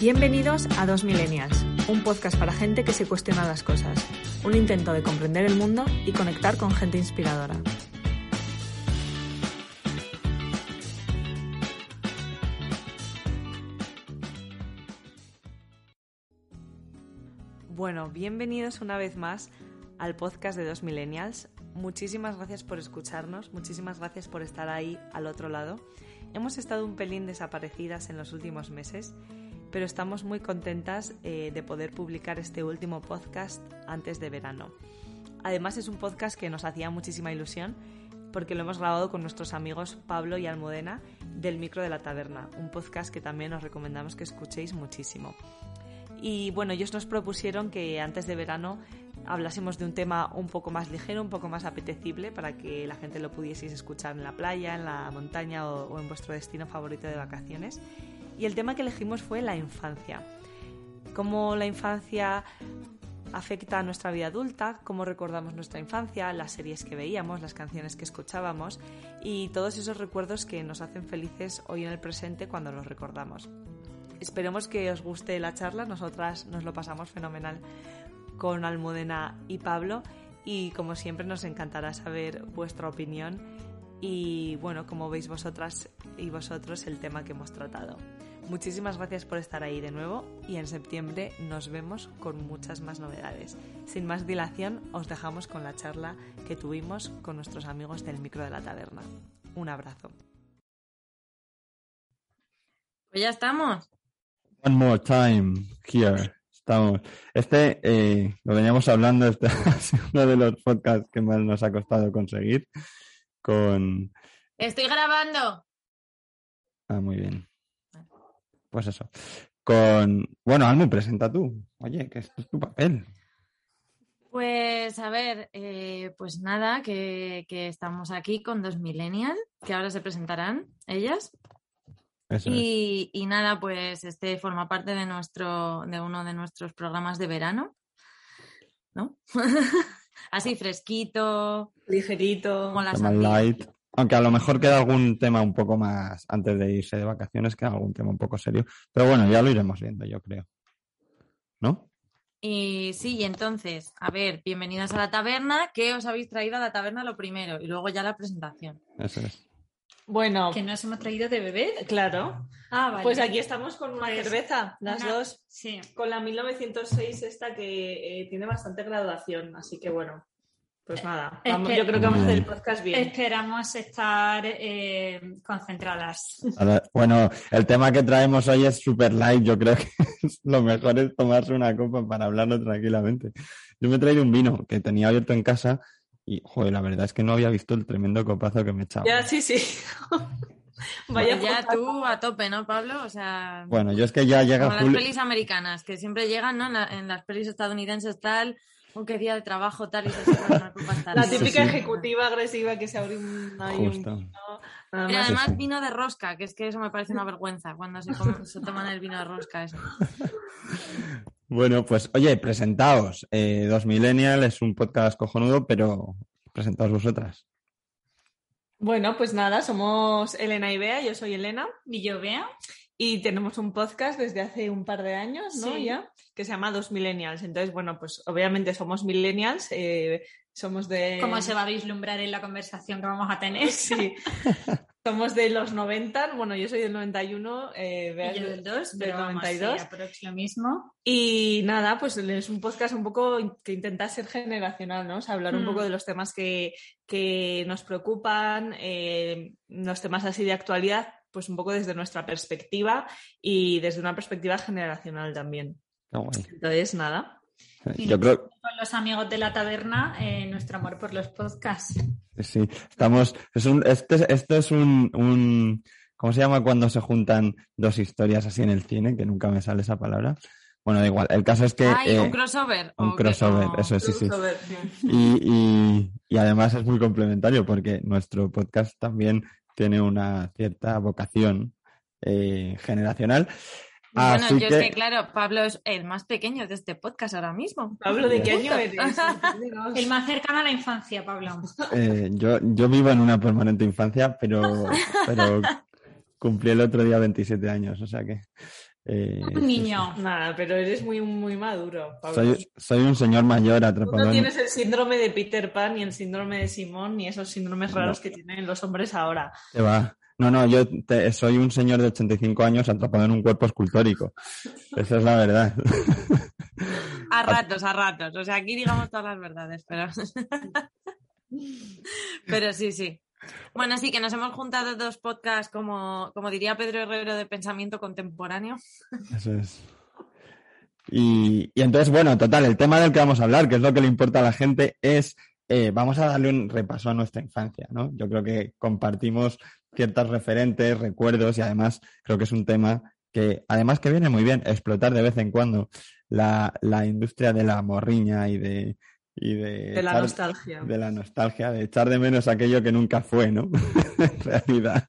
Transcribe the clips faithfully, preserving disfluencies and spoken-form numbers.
Bienvenidos a Dos Millennials, un podcast para gente que se cuestiona las cosas, un intento de comprender el mundo y conectar con gente inspiradora. Bueno, bienvenidos una vez más al podcast de Dos Millennials. Muchísimas gracias por escucharnos, muchísimas gracias por estar ahí al otro lado. Hemos estado un pelín desaparecidas en los últimos meses, pero estamos muy contentas eh, de poder publicar este último podcast antes de verano. Además, es un podcast que nos hacía muchísima ilusión porque lo hemos grabado con nuestros amigos Pablo y Almudena del Micro de la Taberna, un podcast que también os recomendamos que escuchéis muchísimo. Y bueno, ellos nos propusieron que antes de verano hablásemos de un tema un poco más ligero, un poco más apetecible, para que la gente lo pudieseis escuchar en la playa, en la montaña o, o en vuestro destino favorito de vacaciones. Y el tema que elegimos fue la infancia. Cómo la infancia afecta a nuestra vida adulta, cómo recordamos nuestra infancia, las series que veíamos, las canciones que escuchábamos y todos esos recuerdos que nos hacen felices hoy en el presente cuando los recordamos. Esperemos que os guste la charla, nosotras nos lo pasamos fenomenal con Almudena y Pablo y como siempre nos encantará saber vuestra opinión y bueno, como veis vosotras y vosotros el tema que hemos tratado. Muchísimas gracias por estar ahí de nuevo y en septiembre nos vemos con muchas más novedades. Sin más dilación, os dejamos con la charla que tuvimos con nuestros amigos del Micro de la Taberna. Un abrazo. Pues ya estamos. One more time here. Estamos. Este, eh, lo veníamos hablando, este es uno de los podcasts que más nos ha costado conseguir. Con... ¡Estoy grabando! Ah, muy bien. Pues eso. Con... Bueno, Almu, presenta tú. Oye, que esto es tu papel. Pues, a ver, eh, pues nada, que, que estamos aquí con dos millennials, que ahora se presentarán ellas. Eso y, es. Y nada, pues este forma parte de nuestro de uno de nuestros programas de verano, ¿no? Así fresquito, ligerito, con las light. Aunque a lo mejor queda algún tema un poco más antes de irse de vacaciones, queda algún tema un poco serio. Pero bueno, ya lo iremos viendo, yo creo. ¿No? Y sí, y entonces, a ver, bienvenidas a la taberna. ¿Qué os habéis traído a la taberna lo primero? Y luego ya la presentación. Eso es. Bueno. ¿Que nos hemos traído de beber? Claro. Ah, vale. Pues aquí estamos con una pues, cerveza, las una... dos. Sí. Con la mil novecientos seis esta que eh, tiene bastante graduación, así que bueno, pues nada. Vamos, Esper... Yo creo que vamos a hacer el podcast bien. Esperamos estar eh, concentradas. Ahora, bueno, el tema que traemos hoy es super light, yo creo que es, lo mejor es tomarse una copa para hablarlo tranquilamente. Yo me he traído un vino que tenía abierto en casa. Y, joder, la verdad es que no había visto el tremendo copazo que me echaba. Ya, sí, sí. Vaya, ya tú a tope, ¿no, Pablo? O sea... Bueno, yo es que ya llega... Como Julio... las pelis americanas, que siempre llegan, ¿no? En, la, en las pelis estadounidenses tal, un qué día de trabajo tal y se sacan una copa tal. La típica sí, sí. Ejecutiva agresiva que se abre un... Justo. Un vino. Además, Pero además sí, sí. vino de rosca, que es que eso me parece una vergüenza, cuando se, come, se toman el vino de rosca eso. Bueno, pues oye, presentaos. Eh, Dos Millennials es un podcast cojonudo, pero presentaos vosotras. Bueno, pues nada, somos Elena y Bea, yo soy Elena. Y yo Bea. Y tenemos un podcast desde hace un par de años, ¿no? Sí. Ya, que se llama Dos Millennials. Entonces, bueno, pues obviamente somos millennials, eh, somos de... Como se va a vislumbrar en la conversación que vamos a tener. Sí. Somos de los noventa, bueno, yo soy del noventa y uno, eh, Bea yo del dos, del noventa y dos. Sí, lo mismo. Y nada, pues es un podcast un poco que intenta ser generacional, ¿no? O sea, hablar mm. un poco de los temas que, que nos preocupan, eh, los temas así de actualidad, pues un poco desde nuestra perspectiva y desde una perspectiva generacional también. Oh, bueno. Entonces, nada. Y yo creo... con los amigos de la taberna, eh, nuestro amor por los podcasts. Sí, estamos... Es un, este, este es un, un, ¿Cómo se llama cuando se juntan dos historias así en el cine? Que nunca me sale esa palabra. Bueno, da igual. El caso es que... Ah, eh, un crossover. Un crossover, no, eso es, sí, sí. Y, y, y además es muy complementario porque nuestro podcast también tiene una cierta vocación eh, generacional. Bueno, así yo que... es que, claro, Pablo es el más pequeño de este podcast ahora mismo. Pablo, ¿de qué año eres? El más cercano a la infancia, Pablo. Eh, yo, yo vivo en una permanente infancia, pero, pero cumplí el otro día veintisiete años, o sea que... Eh, un niño. Sí. Nada, pero eres muy, muy maduro, Pablo. Soy, soy un señor mayor atrapado. Tú no tienes el síndrome de Peter Pan, ni el síndrome de Simón, ni esos síndromes raros no. que tienen los hombres ahora. Te va. No, no, yo te, soy un señor de ochenta y cinco años atrapado en un cuerpo escultórico. Esa es la verdad. A ratos, a ratos. O sea, aquí digamos todas las verdades, pero... pero sí, sí. Bueno, sí, que nos hemos juntado dos podcasts, como, como diría Pedro Herrero, de pensamiento contemporáneo. Eso es. Y, y entonces, bueno, total, el tema del que vamos a hablar, que es lo que le importa a la gente, es... Eh, vamos a darle un repaso a nuestra infancia, ¿no? Yo creo que compartimos ciertas referentes, recuerdos, y además creo que es un tema que, además que viene muy bien explotar de vez en cuando la, la industria de la morriña y de... Y de, de la echar, nostalgia. De la nostalgia, de echar de menos aquello que nunca fue, ¿no? En realidad.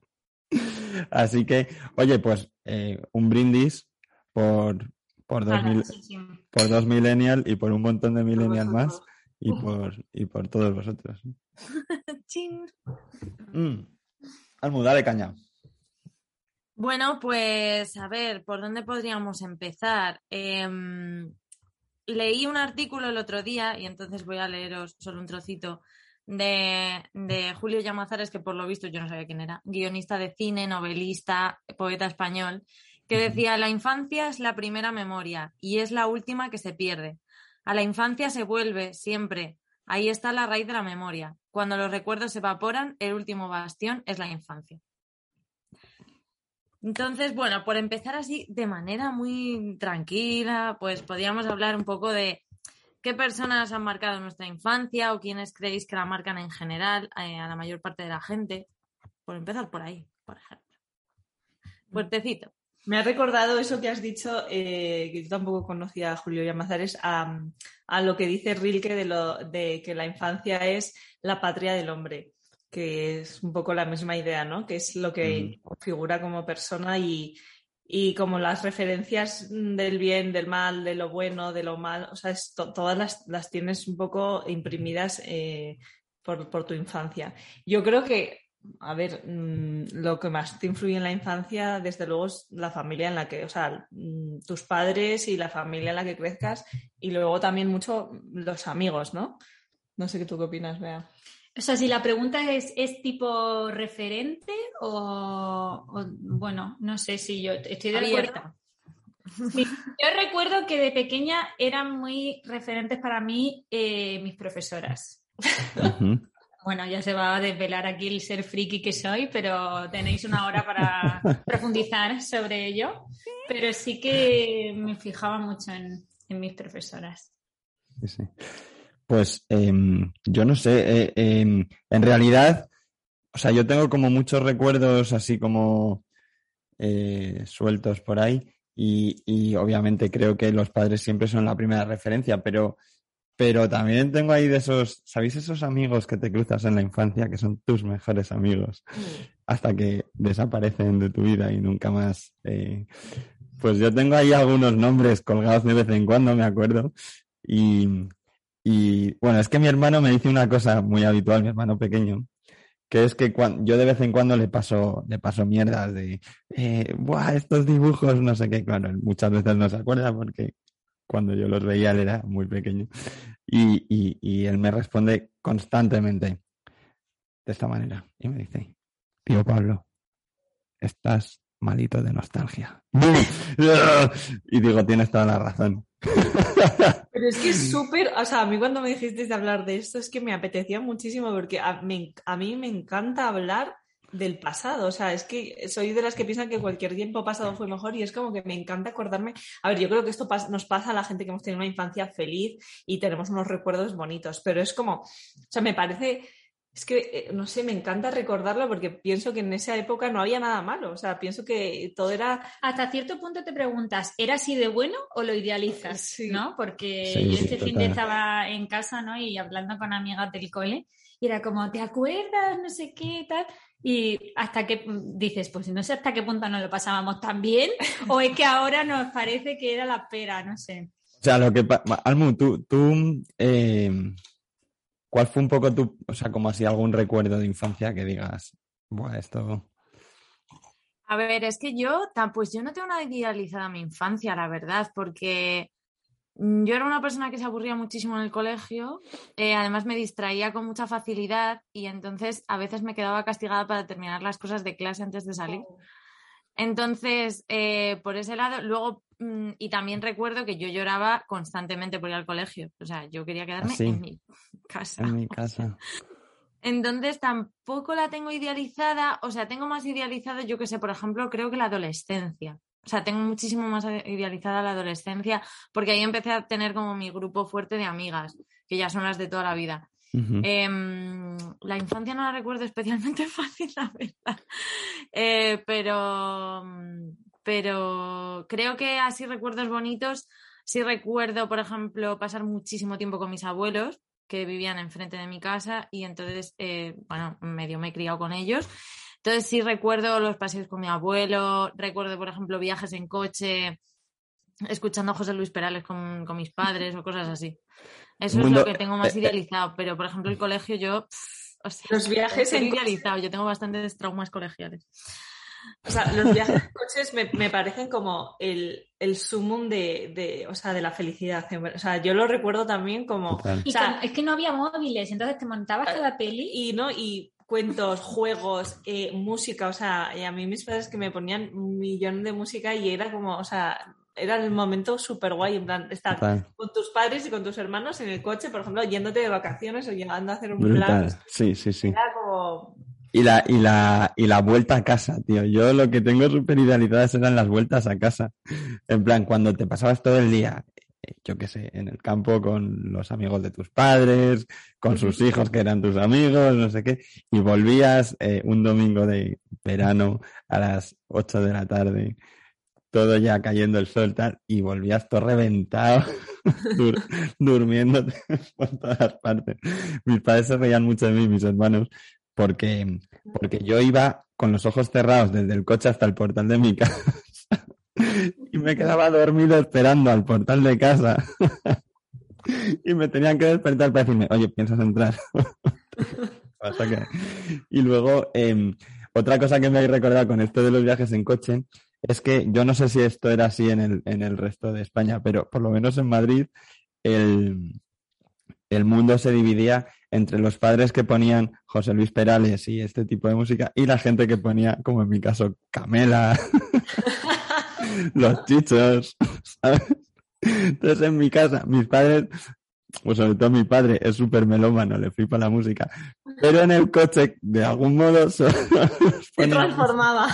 Así que, oye, pues eh, un brindis por, por, dos, mil, sí, sí. por dos millennial y por un montón de millennial más. Y por, y por todos vosotros. ¡Chin! Mm. Almudá de caña. Bueno, pues a ver, ¿por dónde podríamos empezar? Eh, leí un artículo el otro día, y entonces voy a leeros solo un trocito, de, de Julio Llamazares, que por lo visto yo no sabía quién era, guionista de cine, novelista, poeta español, que decía: la infancia es la primera memoria y es la última que se pierde. A la infancia se vuelve siempre. Ahí está la raíz de la memoria. Cuando los recuerdos se evaporan, el último bastión es la infancia. Entonces, bueno, por empezar así de manera muy tranquila, pues podríamos hablar un poco de qué personas han marcado nuestra infancia o quiénes creéis que la marcan en general eh, a la mayor parte de la gente. Por empezar por ahí, por ejemplo. Fuertecito. Me ha recordado eso que has dicho, eh, que yo tampoco conocía a Julio Llamazares, a, a lo que dice Rilke de, lo, de que la infancia es la patria del hombre, que es un poco la misma idea, ¿no? Que es lo que mm. figura como persona y, y como las referencias del bien, del mal, de lo bueno, de lo mal, o sea, es to- todas las, las tienes un poco imprimidas eh, por, por tu infancia. Yo creo que... A ver, lo que más te influye en la infancia, desde luego, es la familia en la que, o sea, tus padres y la familia en la que crezcas, y luego también mucho los amigos, ¿no? No sé qué tú qué opinas, Bea. O sea, si la pregunta es, ¿es tipo referente o, o bueno, no sé si yo estoy de acuerdo? Sí, yo recuerdo que de pequeña eran muy referentes para mí eh, mis profesoras. Uh-huh. Bueno, ya se va a desvelar aquí el ser friki que soy, pero tenéis una hora para profundizar sobre ello. Pero sí que me fijaba mucho en, en mis profesoras. Sí, sí. Pues eh, yo no sé, eh, eh, en realidad, o sea, yo tengo como muchos recuerdos así como eh, sueltos por ahí y, y obviamente creo que los padres siempre son la primera referencia, pero... Pero también tengo ahí de esos, ¿sabéis esos amigos que te cruzas en la infancia que son tus mejores amigos? Hasta que desaparecen de tu vida y nunca más. Eh... Pues yo tengo ahí algunos nombres colgados de vez en cuando, me acuerdo. Y, y bueno, es que mi hermano me dice una cosa muy habitual, mi hermano pequeño, que es que cuando, yo de vez en cuando le paso, le paso mierdas de, eh, ¡buah, estos dibujos! No sé qué, claro, muchas veces no se acuerda porque... Cuando yo los veía él era muy pequeño y, y, y él me responde constantemente de esta manera y me dice: tío Pablo, estás malito de nostalgia. Y digo, tienes toda la razón. Pero es que es súper, o sea, a mí cuando me dijisteis de hablar de esto es que me apetecía muchísimo porque a, me, a mí me encanta hablar del pasado, o sea, es que soy de las que piensan que cualquier tiempo pasado fue mejor y es como que me encanta acordarme. A ver, yo creo que esto pas- nos pasa a la gente que hemos tenido una infancia feliz y tenemos unos recuerdos bonitos, pero es como, o sea, me parece Es que, no sé, me encanta recordarlo porque pienso que en esa época no había nada malo. O sea, pienso que todo era... Hasta cierto punto te preguntas, ¿era así de bueno o lo idealizas? Sí. ¿No? Porque sí, yo este fin de estaba en casa, ¿no? Y hablando con amigas del cole y era como, ¿te acuerdas? No sé qué, tal... Y hasta que dices, pues no sé hasta qué punto nos lo pasábamos tan bien, o es que ahora nos parece que era la pera, no sé. O sea, lo que... Almu, tú... tú eh, ¿cuál fue un poco tu... O sea, como así algún recuerdo de infancia que digas, bueno, esto... A ver, es que yo, pues yo no tengo nada idealizada mi infancia, la verdad, porque... Yo era una persona que se aburría muchísimo en el colegio, eh, además me distraía con mucha facilidad y entonces a veces me quedaba castigada para terminar las cosas de clase antes de salir. Entonces, eh, por ese lado, luego, y también recuerdo que yo lloraba constantemente por ir al colegio, o sea, yo quería quedarme Así, en mi casa. En mi casa. Entonces tampoco la tengo idealizada, o sea, tengo más idealizado, yo que sé, por ejemplo, creo que la adolescencia. O sea, tengo muchísimo más idealizada la adolescencia porque ahí empecé a tener como mi grupo fuerte de amigas, que ya son las de toda la vida. Uh-huh. Eh, la infancia no la recuerdo especialmente fácil, la verdad. Eh, pero, pero creo que así recuerdos bonitos. Sí recuerdo, por ejemplo, pasar muchísimo tiempo con mis abuelos, que vivían enfrente de mi casa y entonces, eh, bueno, medio me he criado con ellos. Entonces sí recuerdo los paseos con mi abuelo, recuerdo, por ejemplo, viajes en coche, escuchando a José Luis Perales con, con mis padres o cosas así. Eso mundo... es lo que tengo más idealizado, pero, por ejemplo, el colegio yo... Pff, o sea, los viajes en idealizado, coche... yo tengo bastantes traumas colegiales. O sea, los viajes en coches me, me parecen como el, el sumum de, de, o sea, de la felicidad. O sea, yo lo recuerdo también como... Y o sea, con, es que no había móviles, entonces te montabas a, cada peli y no y... cuentos, juegos, eh, música, o sea, y a mí mis padres que me ponían un millón de música y era como, o sea, era el momento súper guay, en plan, estar Total. con tus padres y con tus hermanos en el coche, por ejemplo, yéndote de vacaciones o llegando a hacer un Brutal. plan. Sí, sí, sí. Era como... Y la, y la, y la vuelta a casa, tío. Yo lo que tengo súper idealizadas eran las vueltas a casa. En plan, cuando te pasabas todo el día... yo qué sé, en el campo con los amigos de tus padres, con sus hijos que eran tus amigos, no sé qué, y volvías eh, un domingo de verano a las ocho de la tarde, todo ya cayendo el sol, tal, y volvías todo reventado, dur- durmiéndote por todas partes. Mis padres se reían mucho de mí, mis hermanos, porque, porque yo iba con los ojos cerrados desde el coche hasta el portal de mi casa. Y me quedaba dormido esperando al portal de casa. Y me tenían que despertar para decirme, oye, ¿piensas entrar? Y luego, eh, otra cosa que me habéis recordado con esto de los viajes en coche, es que yo no sé si esto era así en el, en el resto de España, pero por lo menos en Madrid el, el mundo se dividía entre los padres que ponían José Luis Perales y este tipo de música y la gente que ponía, como en mi caso, Camela... Los Chichos, ¿sabes? Entonces en mi casa, mis padres, pues sobre todo mi padre, es súper melómano, le flipa la música, pero en el coche, de algún modo, solo nos ponía, se transformaba.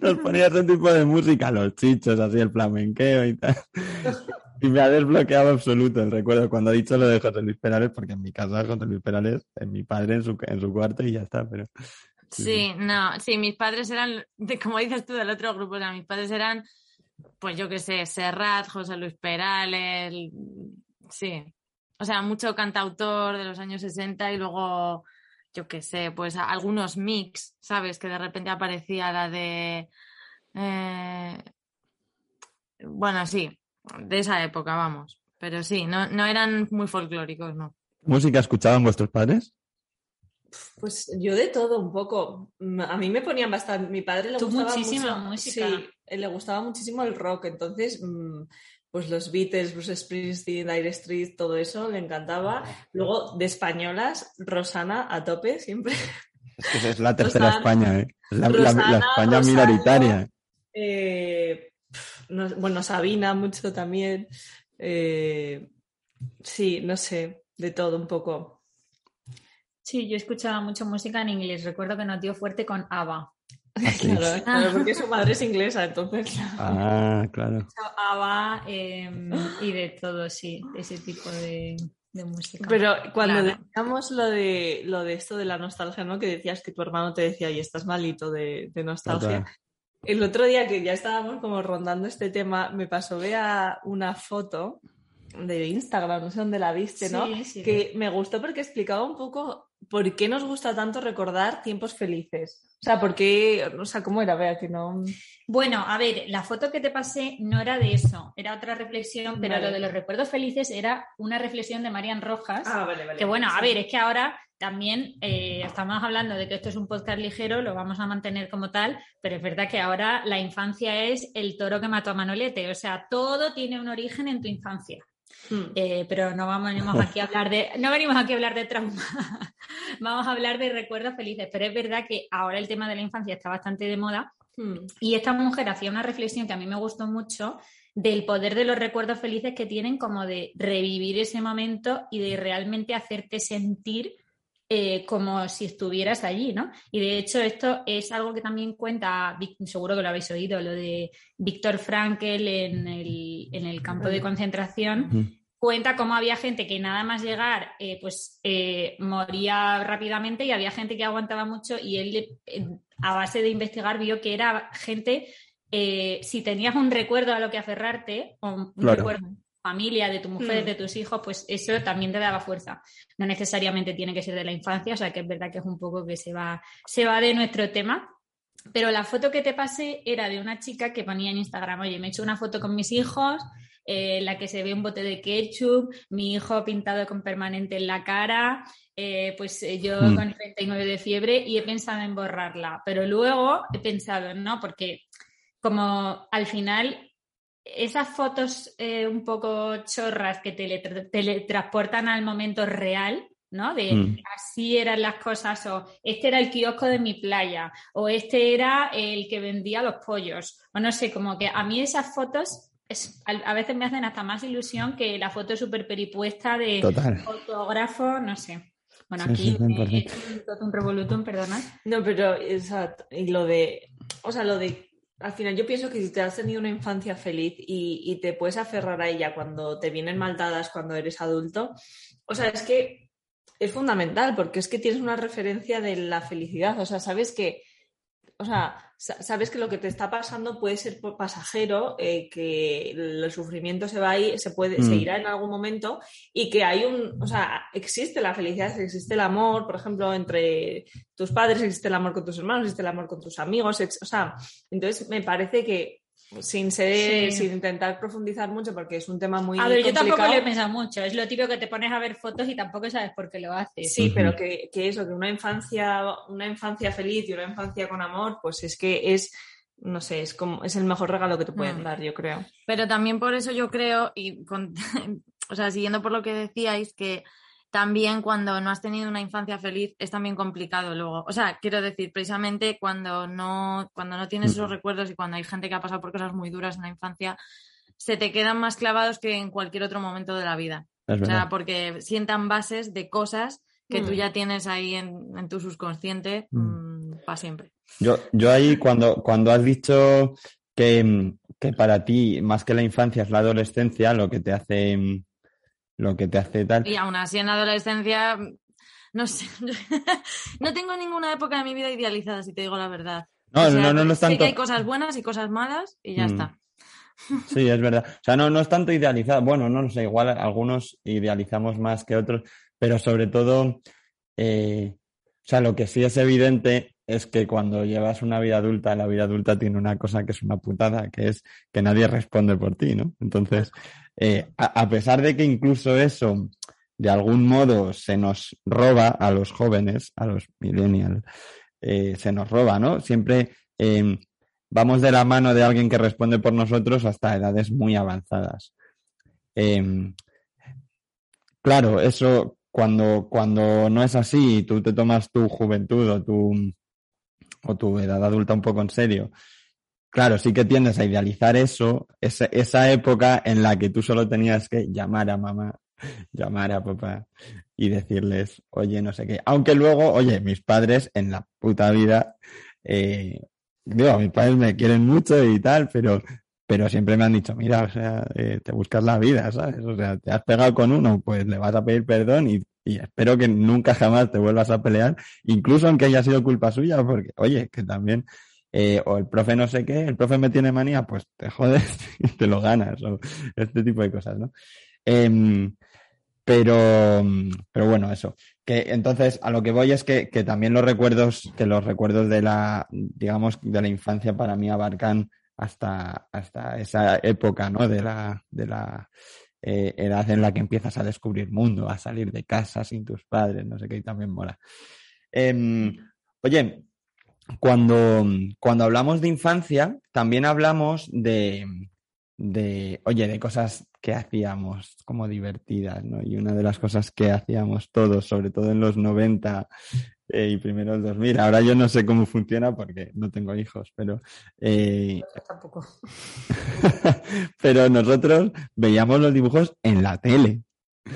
Nos ponía ese tipo de música, los Chichos, así el flamenqueo y tal. Y me ha desbloqueado absoluto el recuerdo cuando ha dicho lo de José Luis Perales, porque en mi casa José Luis Perales, en mi padre en su, en su cuarto y ya está, pero... Sí, sí, no, sí, mis padres eran, de, como dices tú, del otro grupo, o sea, mis padres eran, pues yo qué sé, Serrat, José Luis Perales, el... sí, o sea, mucho cantautor de los años sesenta y luego, yo qué sé, pues a, algunos mix, ¿sabes? Que de repente aparecía la de, eh... bueno, sí, de esa época, vamos, pero sí, no, no eran muy folclóricos, ¿no? ¿Música escuchaban vuestros padres? Pues yo de todo un poco. A mí me ponían bastante. Mi padre le Tú gustaba muchísimo música. Sí, le gustaba muchísimo el rock. Entonces, pues los Beatles, Bruce Springsteen, Dire Straits, todo eso le encantaba. Luego de españolas, Rosana a tope siempre. Es que esa es la tercera Rosana, España, ¿eh? La, Rosana, la, la España Rosana, minoritaria. Eh, no, bueno, Sabina mucho también. Eh, sí, no sé, de todo un poco. Sí, yo escuchaba mucho música en inglés. Recuerdo que nos dio fuerte con Abba. Claro, claro, porque su madre es inglesa, entonces. Ah, claro. Abba eh, y de todo, sí, ese tipo de... de música. Pero cuando claro. decíamos lo de, lo de esto de la nostalgia, ¿no? Que decías que tu hermano te decía, y estás malito de, de nostalgia. Okay. El otro día que ya estábamos como rondando este tema, me pasó vea una foto de Instagram, no sé dónde la viste, sí, ¿no? Sí. Que me gustó porque explicaba un poco por qué nos gusta tanto recordar tiempos felices. O sea, por qué, o sea, ¿cómo era? Vea que no. Bueno, a ver, la foto que te pasé no era de eso, era otra reflexión, pero vale. lo de los recuerdos felices era una reflexión de Marian Rojas. Ah, vale, vale. Que bueno, sí. a ver, es que ahora también eh, estamos hablando de que esto es un podcast ligero, lo vamos a mantener como tal, pero es verdad que ahora la infancia es el toro que mató a Manolete, o sea, todo tiene un origen en tu infancia. Mm. Eh, pero no vamos, venimos aquí a hablar de, no venimos aquí a hablar de trauma, vamos a hablar de recuerdos felices, pero es verdad que ahora el tema de la infancia está bastante de moda. Mm. Y esta mujer hacía una reflexión que a mí me gustó mucho del poder de los recuerdos felices que tienen, como de revivir ese momento y de realmente hacerte sentir Eh, como si estuvieras allí, ¿no? Y de hecho esto es algo que también cuenta, seguro que lo habéis oído, lo de Viktor Frankl en el, en el campo de concentración. Uh-huh. Cuenta cómo había gente que nada más llegar eh, pues eh, moría rápidamente, y había gente que aguantaba mucho, y él eh, a base de investigar vio que era gente, eh, si tenías un recuerdo a lo que aferrarte, o un claro. recuerdo familia, de tu mujer, mm. de tus hijos, pues eso también te daba fuerza. No necesariamente tiene que ser de la infancia, o sea que es verdad que es un poco que se va, se va de nuestro tema. Pero la foto que te pasé era de una chica que ponía en Instagram, oye, me he hecho una foto con mis hijos, eh, en la que se ve un bote de ketchup, mi hijo pintado con permanente en la cara, eh, pues yo mm. con treinta y nueve de fiebre, y he pensado en borrarla. Pero luego he pensado, no, porque como al final esas fotos eh, un poco chorras que te teletransportan al momento real, ¿no? De mm. así eran las cosas, o este era el kiosco de mi playa, o este era el que vendía los pollos, o no sé, como que a mí esas fotos es, a, a veces me hacen hasta más ilusión que la foto súper peripuesta de Total. Fotógrafo, no sé. Bueno, aquí he hecho un revolutum, perdona. No, pero exacto, y lo de, o sea, lo de al final yo pienso que si te has tenido una infancia feliz y, y te puedes aferrar a ella cuando te vienen maldadas, cuando eres adulto, o sea, es que es fundamental, porque es que tienes una referencia de la felicidad, o sea, sabes que, o sea, sabes que lo que te está pasando puede ser pasajero, eh, que el sufrimiento se va a ir, se puede, mm. se irá en algún momento, y que hay un, o sea, existe la felicidad, existe el amor, por ejemplo, entre tus padres, existe el amor con tus hermanos, existe el amor con tus amigos, ex, o sea, entonces me parece que sin ser, sí. sin intentar profundizar mucho, porque es un tema muy complicado. A ver, complicado. Yo tampoco lo he pensado mucho, es lo típico que te pones a ver fotos y tampoco sabes por qué lo haces. Sí, uh-huh. pero que, que eso, que una infancia, una infancia feliz y una infancia con amor, pues es que es, no sé, es como es el mejor regalo que te pueden uh-huh. dar, yo creo. Pero también por eso yo creo, y con, o sea, siguiendo por lo que decíais, que también cuando no has tenido una infancia feliz es también complicado luego. O sea, quiero decir, precisamente cuando no, cuando no tienes esos recuerdos y cuando hay gente que ha pasado por cosas muy duras en la infancia, se te quedan más clavados que en cualquier otro momento de la vida. Es o sea, verdad. Porque sientan bases de cosas que mm. tú ya tienes ahí en, en tu subconsciente mm. mmm, para siempre. Yo, yo ahí cuando, cuando has dicho que, que para ti más que la infancia es la adolescencia lo que te hace... lo que te hace tal. Y aún así en la adolescencia, no sé, no tengo ninguna época de mi vida idealizada, si te digo la verdad. No, o sea, no, no, no es tanto... Sé que hay cosas buenas y cosas malas y ya mm. está. Sí, es verdad. O sea, no, no es tanto idealizada. Bueno, no lo sé, igual algunos idealizamos más que otros, pero sobre todo, eh, o sea, lo que sí es evidente es que cuando llevas una vida adulta, la vida adulta tiene una cosa que es una putada, que es que nadie responde por ti, ¿no? Entonces... Eh, a, a pesar de que incluso eso de algún modo se nos roba a los jóvenes, a los millennials, eh, se nos roba, ¿no? Siempre eh, vamos de la mano de alguien que responde por nosotros hasta edades muy avanzadas. Eh, claro, eso cuando, cuando no es así, tú te tomas tu juventud o tu, o tu edad adulta un poco en serio. Claro, sí que tiendes a idealizar eso, esa, esa época en la que tú solo tenías que llamar a mamá, llamar a papá y decirles, oye, no sé qué. Aunque luego, oye, mis padres en la puta vida, eh, digo, mis padres me quieren mucho y tal, pero pero siempre me han dicho, mira, o sea, eh, te buscas la vida, ¿sabes? O sea, te has pegado con uno, pues le vas a pedir perdón y, y espero que nunca jamás te vuelvas a pelear, incluso aunque haya sido culpa suya, porque, oye, que también, eh, o el profe no sé qué, el profe me tiene manía, pues te jodes y te lo ganas, o este tipo de cosas, ¿no? Eh, pero, pero bueno, eso. Que entonces, a lo que voy es que, que también los recuerdos, que los recuerdos de la, digamos, de la infancia para mí abarcan hasta, hasta esa época, ¿no? De la, de la eh, edad en la que empiezas a descubrir mundo, a salir de casa sin tus padres, no sé qué, y también mola. Eh, oye, cuando, cuando hablamos de infancia, también hablamos de, de, oye, de cosas que hacíamos como divertidas, ¿no? Y una de las cosas que hacíamos todos, sobre todo en los noventa... y primero el dos mil. Ahora yo no sé cómo funciona porque no tengo hijos, pero... Eh... Yo tampoco. Pero nosotros veíamos los dibujos en la tele. O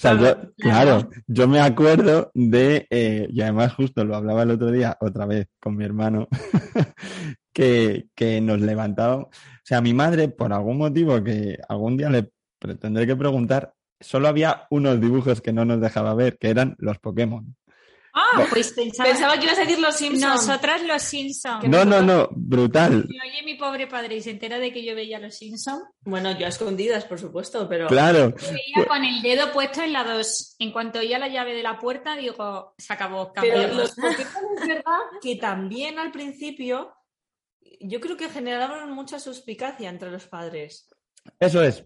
sea, claro, yo, claro, yo me acuerdo de... Eh, y además justo lo hablaba el otro día, otra vez, con mi hermano, que, que nos levantábamos... O sea, mi madre, por algún motivo que algún día le tendré que preguntar, solo había unos dibujos que no nos dejaba ver, que eran los Pokémon. Ah, pues pensaba... pensaba que ibas a decir los Simpsons. Nosotras los Simpsons. No, no, no, brutal. Y oye, mi pobre padre, ¿y se entera de que yo veía los Simpsons? Bueno, yo a escondidas, por supuesto, pero... Claro. Yo veía con el dedo puesto en la dos. En cuanto oía la llave de la puerta, digo, se acabó. Pero los Pokémon, es verdad que también al principio yo creo que generaron mucha suspicacia entre los padres. Eso es.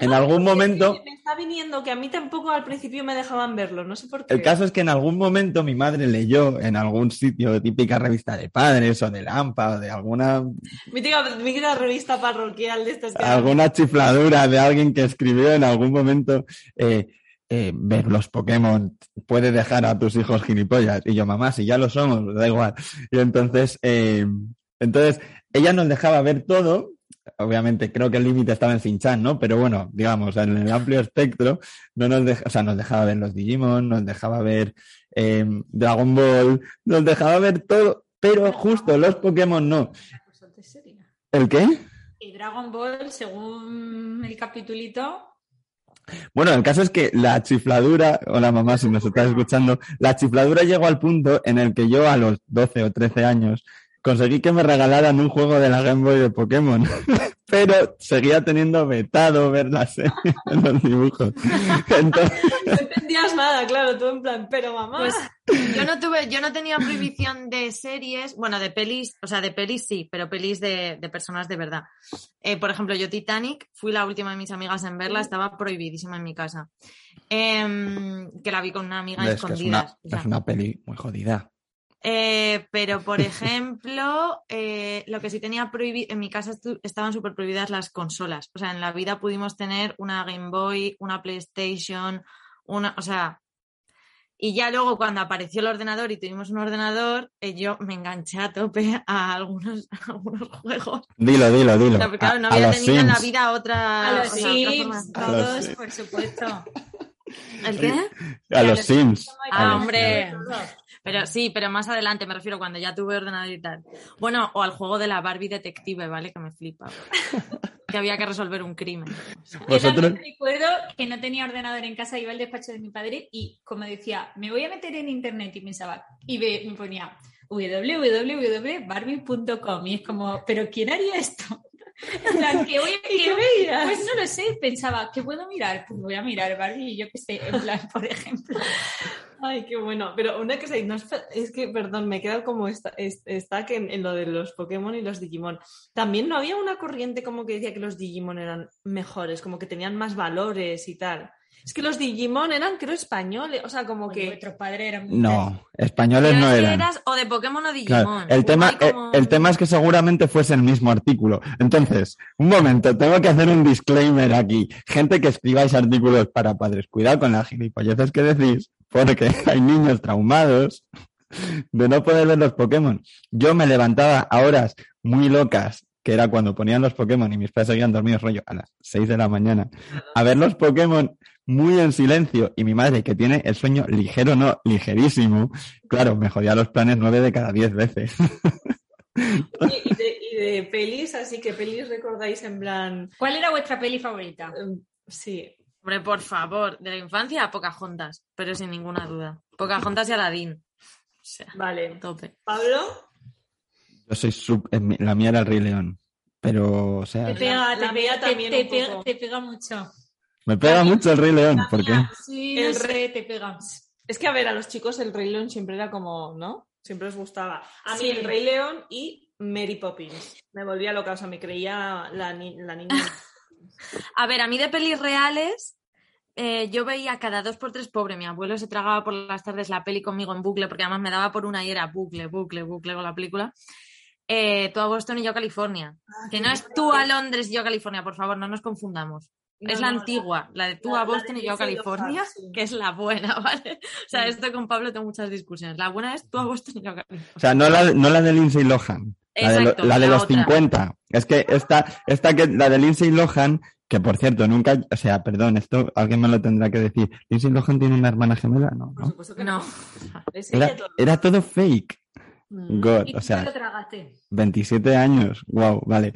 En algún momento... Me está viniendo que a mí tampoco al principio me dejaban verlo, no sé por qué. El caso es que en algún momento mi madre leyó en algún sitio, típica revista de padres o de Lampa o de alguna... Mítica, mítica revista parroquial de estas... Que alguna hay... chifladura de alguien que escribió en algún momento... Eh, eh, ver los Pokémon puede dejar a tus hijos gilipollas. Y yo, mamá, si ya lo somos, da igual. Y entonces, eh, entonces ella nos dejaba ver todo... Obviamente, creo que el límite estaba en Shin-Chan, ¿no? Pero bueno, digamos, en el amplio espectro, no nos deja, o sea, nos dejaba ver los Digimon, nos dejaba ver eh, Dragon Ball, nos dejaba ver todo, pero justo los Pokémon no. ¿El qué? Y Dragon Ball, según el capitulito... Bueno, el caso es que la chifladura, hola mamá, si nos estás escuchando, la chifladura llegó al punto en el que yo a los doce o trece años... conseguí que me regalaran un juego de la Game Boy de Pokémon, pero seguía teniendo vetado ver la serie en los dibujos. Entonces... No entendías nada, claro, tú en plan, pero mamá. Pues yo no tuve, yo no tenía prohibición de series, bueno, de pelis, o sea, de pelis sí, pero pelis de, de personas de verdad. Eh, por ejemplo, yo Titanic, fui la última de mis amigas en verla, estaba prohibidísima en mi casa, eh, que la vi con una amiga escondida. Es, o sea, es una peli muy jodida. Eh, pero, por ejemplo, eh, lo que sí tenía prohibido... En mi casa estu- estaban súper prohibidas las consolas. O sea, en la vida pudimos tener una Game Boy, una PlayStation, una... O sea... Y ya luego, cuando apareció el ordenador y tuvimos un ordenador, eh, yo me enganché a tope a algunos, a algunos juegos. Dilo, dilo, dilo. O sea, claro, no a, había a tenido en la vida otra... A los o sea, Sims, todos, por supuesto. ¿El qué? A, a los, los Sims. Sims. Ah, los hombre... Sims. Pero sí, pero más adelante, me refiero cuando ya tuve ordenador y tal. Bueno, o al juego de la Barbie detective, ¿vale? Que me flipa. Que había que resolver un crimen. ¿Vosotros? Yo también recuerdo que no tenía ordenador en casa, iba al despacho de mi padre y como decía, me voy a meter en internet y pensaba, y me ponía doble u doble u doble u punto barbie punto com y es como, ¿pero quién haría esto? O sea, ¿qué voy a mirar? Pues no lo sé, pensaba, ¿qué puedo mirar? Pues voy a mirar Barbie y yo qué sé, en plan, por ejemplo. Ay, qué bueno. Pero una cosa, no es, es que, perdón, me he quedado como esta, esta que en, en lo de los Pokémon y los Digimon. También no había una corriente como que decía que los Digimon eran mejores, como que tenían más valores y tal. Es que los Digimon eran, creo, españoles. O sea, como que... Nuestros padres eran... No, españoles pero no eran. Eras o de Pokémon o Digimon. Claro. El, tema, como... el, el tema es que seguramente fuese el mismo artículo. Entonces, un momento, tengo que hacer un disclaimer aquí. Gente que escribáis artículos para padres, cuidado con las gilipolleces que decís, porque hay niños traumados de no poder ver los Pokémon. Yo me levantaba a horas muy locas, que era cuando ponían los Pokémon y mis padres seguían dormidos, rollo, a las seis de la mañana, a ver los Pokémon... muy en silencio, y mi madre, que tiene el sueño ligero, no, ligerísimo, claro, me jodía los planes nueve de cada diez veces. Y, y, de, y de pelis, así que pelis recordáis en plan... ¿Cuál era vuestra peli favorita? Uh, sí. Hombre, por favor, de la infancia a Pocahontas, pero sin ninguna duda. Pocahontas y Aladín. O sea, vale. Tope. ¿Pablo? Yo soy sub... La mía era el Rey León, pero, o sea... Te pega, la, la mía también te, un te, poco. Pega, te pega mucho. Me pega la mucho el Rey León, ¿por qué? Sí, el Rey te pega. Es que, a ver, a los chicos el Rey León siempre era como, ¿no? Siempre os gustaba. A mí sí. El Rey León y Mary Poppins. Me volvía loca, o sea, me creía la, ni- la niña. A ver, a mí de pelis reales, eh, yo veía cada dos por tres, pobre, mi abuelo se tragaba por las tardes la peli conmigo en bucle, porque además me daba por una y era bucle, bucle, bucle con la película. Eh, tú a Boston y yo a California. Ah, que no es tú a Londres y yo a California, por favor, no nos confundamos. No, es la no, antigua, la, la de tú la, a Boston y yo a California, fans, sí. Que es la buena, ¿vale? O sea, esto con Pablo tengo muchas discusiones. La buena es tú a Boston y yo a California. O sea, no la, no la de Lindsay Lohan, exacto, la de, lo, la de la los otra. cincuenta. Es que esta, esta que la de Lindsay Lohan, que por cierto, nunca, o sea, perdón, esto alguien me lo tendrá que decir. ¿Lindsay Lohan tiene una hermana gemela? No, por supuesto que no. no. Era, era todo fake. God, o sea, veintisiete años, wow, vale.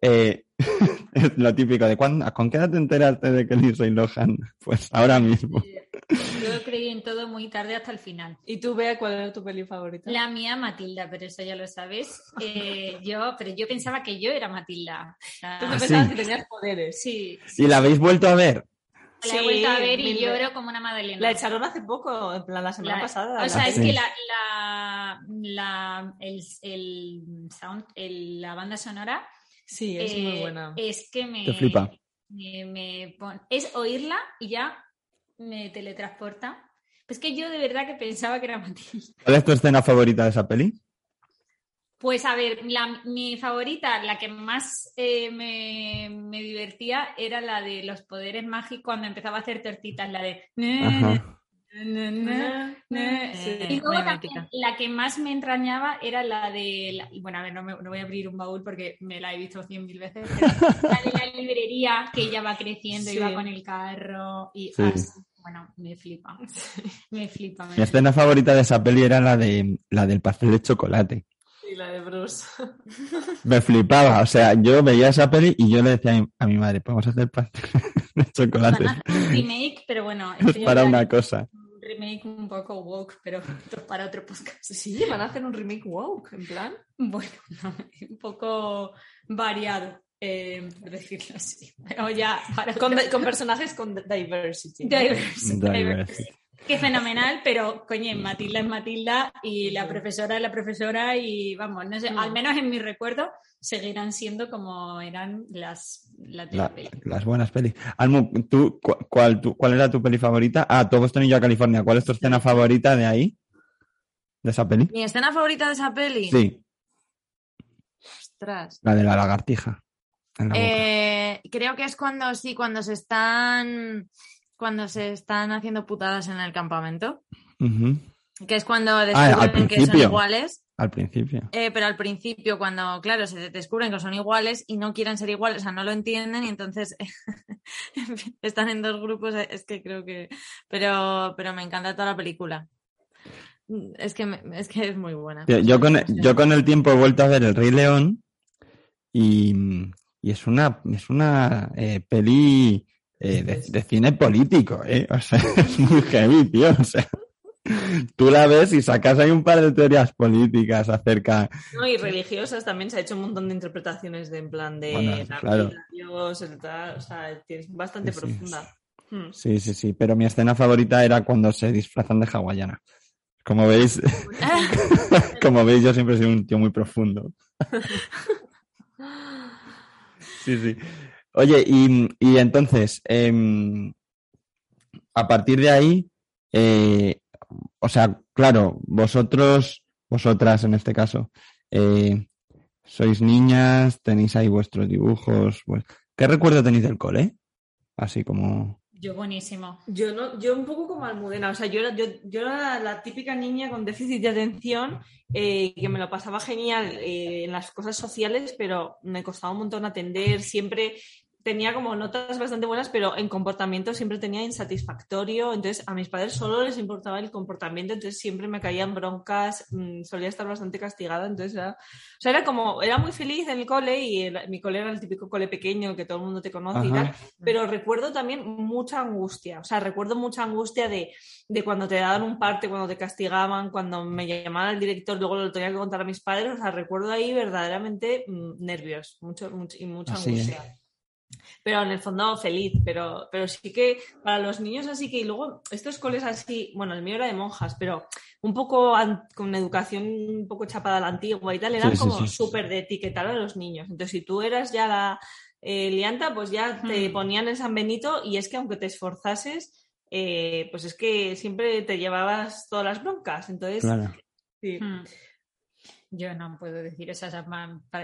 Eh, es lo típico de cuándo, ¿con qué edad te enteraste de que Lindsay Lohan? Pues ahora mismo. Yo creí en todo muy tarde hasta el final. ¿Y tú, Bea, cuál era tu peli favorita? La mía, Matilda, pero eso ya lo sabes. Eh, yo, pero yo pensaba que yo era Matilda. O sea, tú pensabas que tenías poderes. Sí, sí. ¿Y la habéis vuelto a ver? La sí, he vuelto a ver y lloro como una madalena. La echaron hace poco, en plan la semana la, pasada. O sea, es que la, la, la, el, el sound, el, la banda sonora... Sí, es eh, muy buena. Es que me... Te flipa. Me, me pon... Es oírla y ya me teletransporta. Pues que yo de verdad que pensaba que era Matilda. ¿Cuál es tu escena favorita de esa peli? Pues a ver, la, mi favorita, la que más eh, me, me divertía era la de los poderes mágicos cuando empezaba a hacer tortitas, la de... Ajá. Sí, y luego también la que más me entrañaba era la de... La, y bueno, a ver, no, me, no voy a abrir un baúl porque me la he visto cien mil veces. La de la librería, que ella va creciendo sí. Y va con el carro y sí. Así. Bueno, me flipa. Me flipa. Me Mi escena flipa. favorita de esa peli era la, de, la del pastel de chocolate. Y la de Bruce. Me flipaba, o sea, yo veía esa peli y yo le decía a mi, a mi madre, vamos a hacer pastel de chocolate. Un remake, pero bueno. Es para una cosa. Un remake un poco woke, pero para otro podcast. Sí, van a hacer un remake woke, en plan. Bueno, no, un poco variado, eh, por decirlo así. Pero ya, para con, con personajes con diversity. ¿No? Diversity. Diversity. Qué fenomenal, pero coño, Matilda es Matilda y la profesora es la profesora y vamos, no sé, al menos en mi recuerdo seguirán siendo como eran las la la, las buenas pelis. Almu, ¿tú, cu- cuál, tú, ¿cuál era tu peli favorita? Ah, tú Boston y yo a California. ¿Cuál es tu escena favorita de ahí? ¿De esa peli? ¿Mi escena favorita de esa peli? Sí. Ostras. La de la lagartija. En la eh, creo que es cuando, sí, cuando se están... cuando se están haciendo putadas en el campamento, uh-huh. Que es cuando descubren ah, que son iguales. Al principio. Eh, pero al principio, cuando, claro, se descubren que son iguales y no quieren ser iguales, o sea, no lo entienden y entonces están en dos grupos, es que creo que... Pero, pero me encanta toda la película. Es que, me, es, que es muy buena. Yo, yo, con, yo con el tiempo he vuelto a ver El Rey León y, y es una, es una eh, peli... Eh, de, de cine político, ¿eh? O sea, es muy heavy, tío. O sea, tú la ves y sacas ahí un par de teorías políticas acerca... No, y religiosas también. Se ha hecho un montón de interpretaciones de en plan de... Bueno, la claro. Vida, Dios, el tal, o sea, es bastante sí, profunda. Sí. Hmm. sí, sí, sí. Pero mi escena favorita era cuando se disfrazan de hawaiana. Como veis... Como veis, yo siempre soy un tío muy profundo. Sí, sí. Oye, y, y entonces, eh, a partir de ahí, eh, o sea, claro, vosotros, vosotras en este caso, eh, sois niñas, tenéis ahí vuestros dibujos. Pues, ¿qué recuerdo tenéis del cole? Así como... Yo buenísimo. Yo no, yo un poco como Almudena, o sea, yo era, yo, yo era la típica niña con déficit de atención eh, que me lo pasaba genial eh, en las cosas sociales, pero me costaba un montón atender siempre... tenía como notas bastante buenas, pero en comportamiento siempre tenía insatisfactorio. Entonces, a mis padres solo les importaba el comportamiento, entonces siempre me caían broncas, mmm, solía estar bastante castigada. Entonces, era, o sea, era como, era muy feliz en el cole y el, mi cole era el típico cole pequeño que todo el mundo te conoce. Ajá. Y tal. Pero recuerdo también mucha angustia, o sea, recuerdo mucha angustia de, de cuando te daban un parte, cuando te castigaban, cuando me llamaban el director, luego lo tenía que contar a mis padres. O sea, recuerdo ahí verdaderamente mmm, nervios mucho, mucho, y mucha Así angustia. Es. Pero en el fondo feliz, pero, pero sí que para los niños así que... Y luego estos coles así, bueno, el mío era de monjas, pero un poco an, con una educación un poco chapada a la antigua y tal, eran sí, como súper sí, sí. de etiquetar a los niños. Entonces si tú eras ya la eh, lianta, pues ya hmm. te ponían en San Benito, y es que aunque te esforzases, eh, pues es que siempre te llevabas todas las broncas. Entonces, claro. sí. Hmm. Yo no puedo decir esas.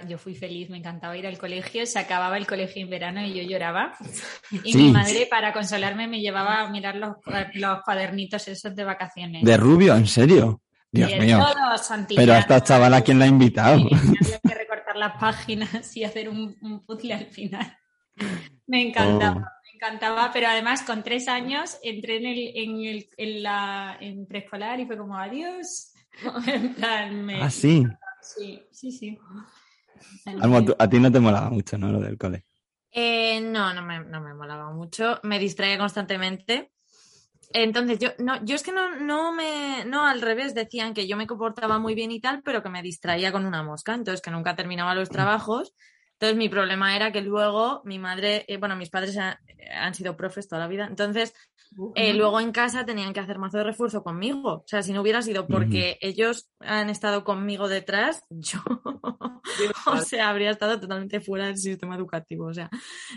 Yo fui feliz, me encantaba ir al colegio. Se acababa el colegio en verano y yo lloraba. Y sí. mi madre, para consolarme, me llevaba a mirar los, los cuadernitos esos de vacaciones. ¿De Rubio? ¿En serio? Dios mío. Todo, pero hasta chavala, ¿quién la ha invitado? Sí, había que recortar las páginas y hacer un, un puzzle al final. Me encantaba. Oh. Cantaba, pero además con tres años entré en el, en el, en la, en preescolar y fue como adiós. En plan, me... Ah, sí. Sí, sí, sí. Alma, tú, a ti no te molaba mucho, ¿no? Lo del cole. Eh, no, no me, no me molaba mucho. Me distraía constantemente. Entonces, yo, no, yo es que no, no me, no al revés, decían que yo me comportaba muy bien y tal, pero que me distraía con una mosca, entonces que nunca terminaba los trabajos. Entonces, mi problema era que luego mi madre, eh, bueno, mis padres ha, han sido profes toda la vida. Entonces, eh, uh-huh. luego en casa tenían que hacer mazo de refuerzo conmigo. O sea, si no hubiera sido porque uh-huh. ellos han estado conmigo detrás, yo, o sea, habría estado totalmente fuera del sistema educativo. O sea,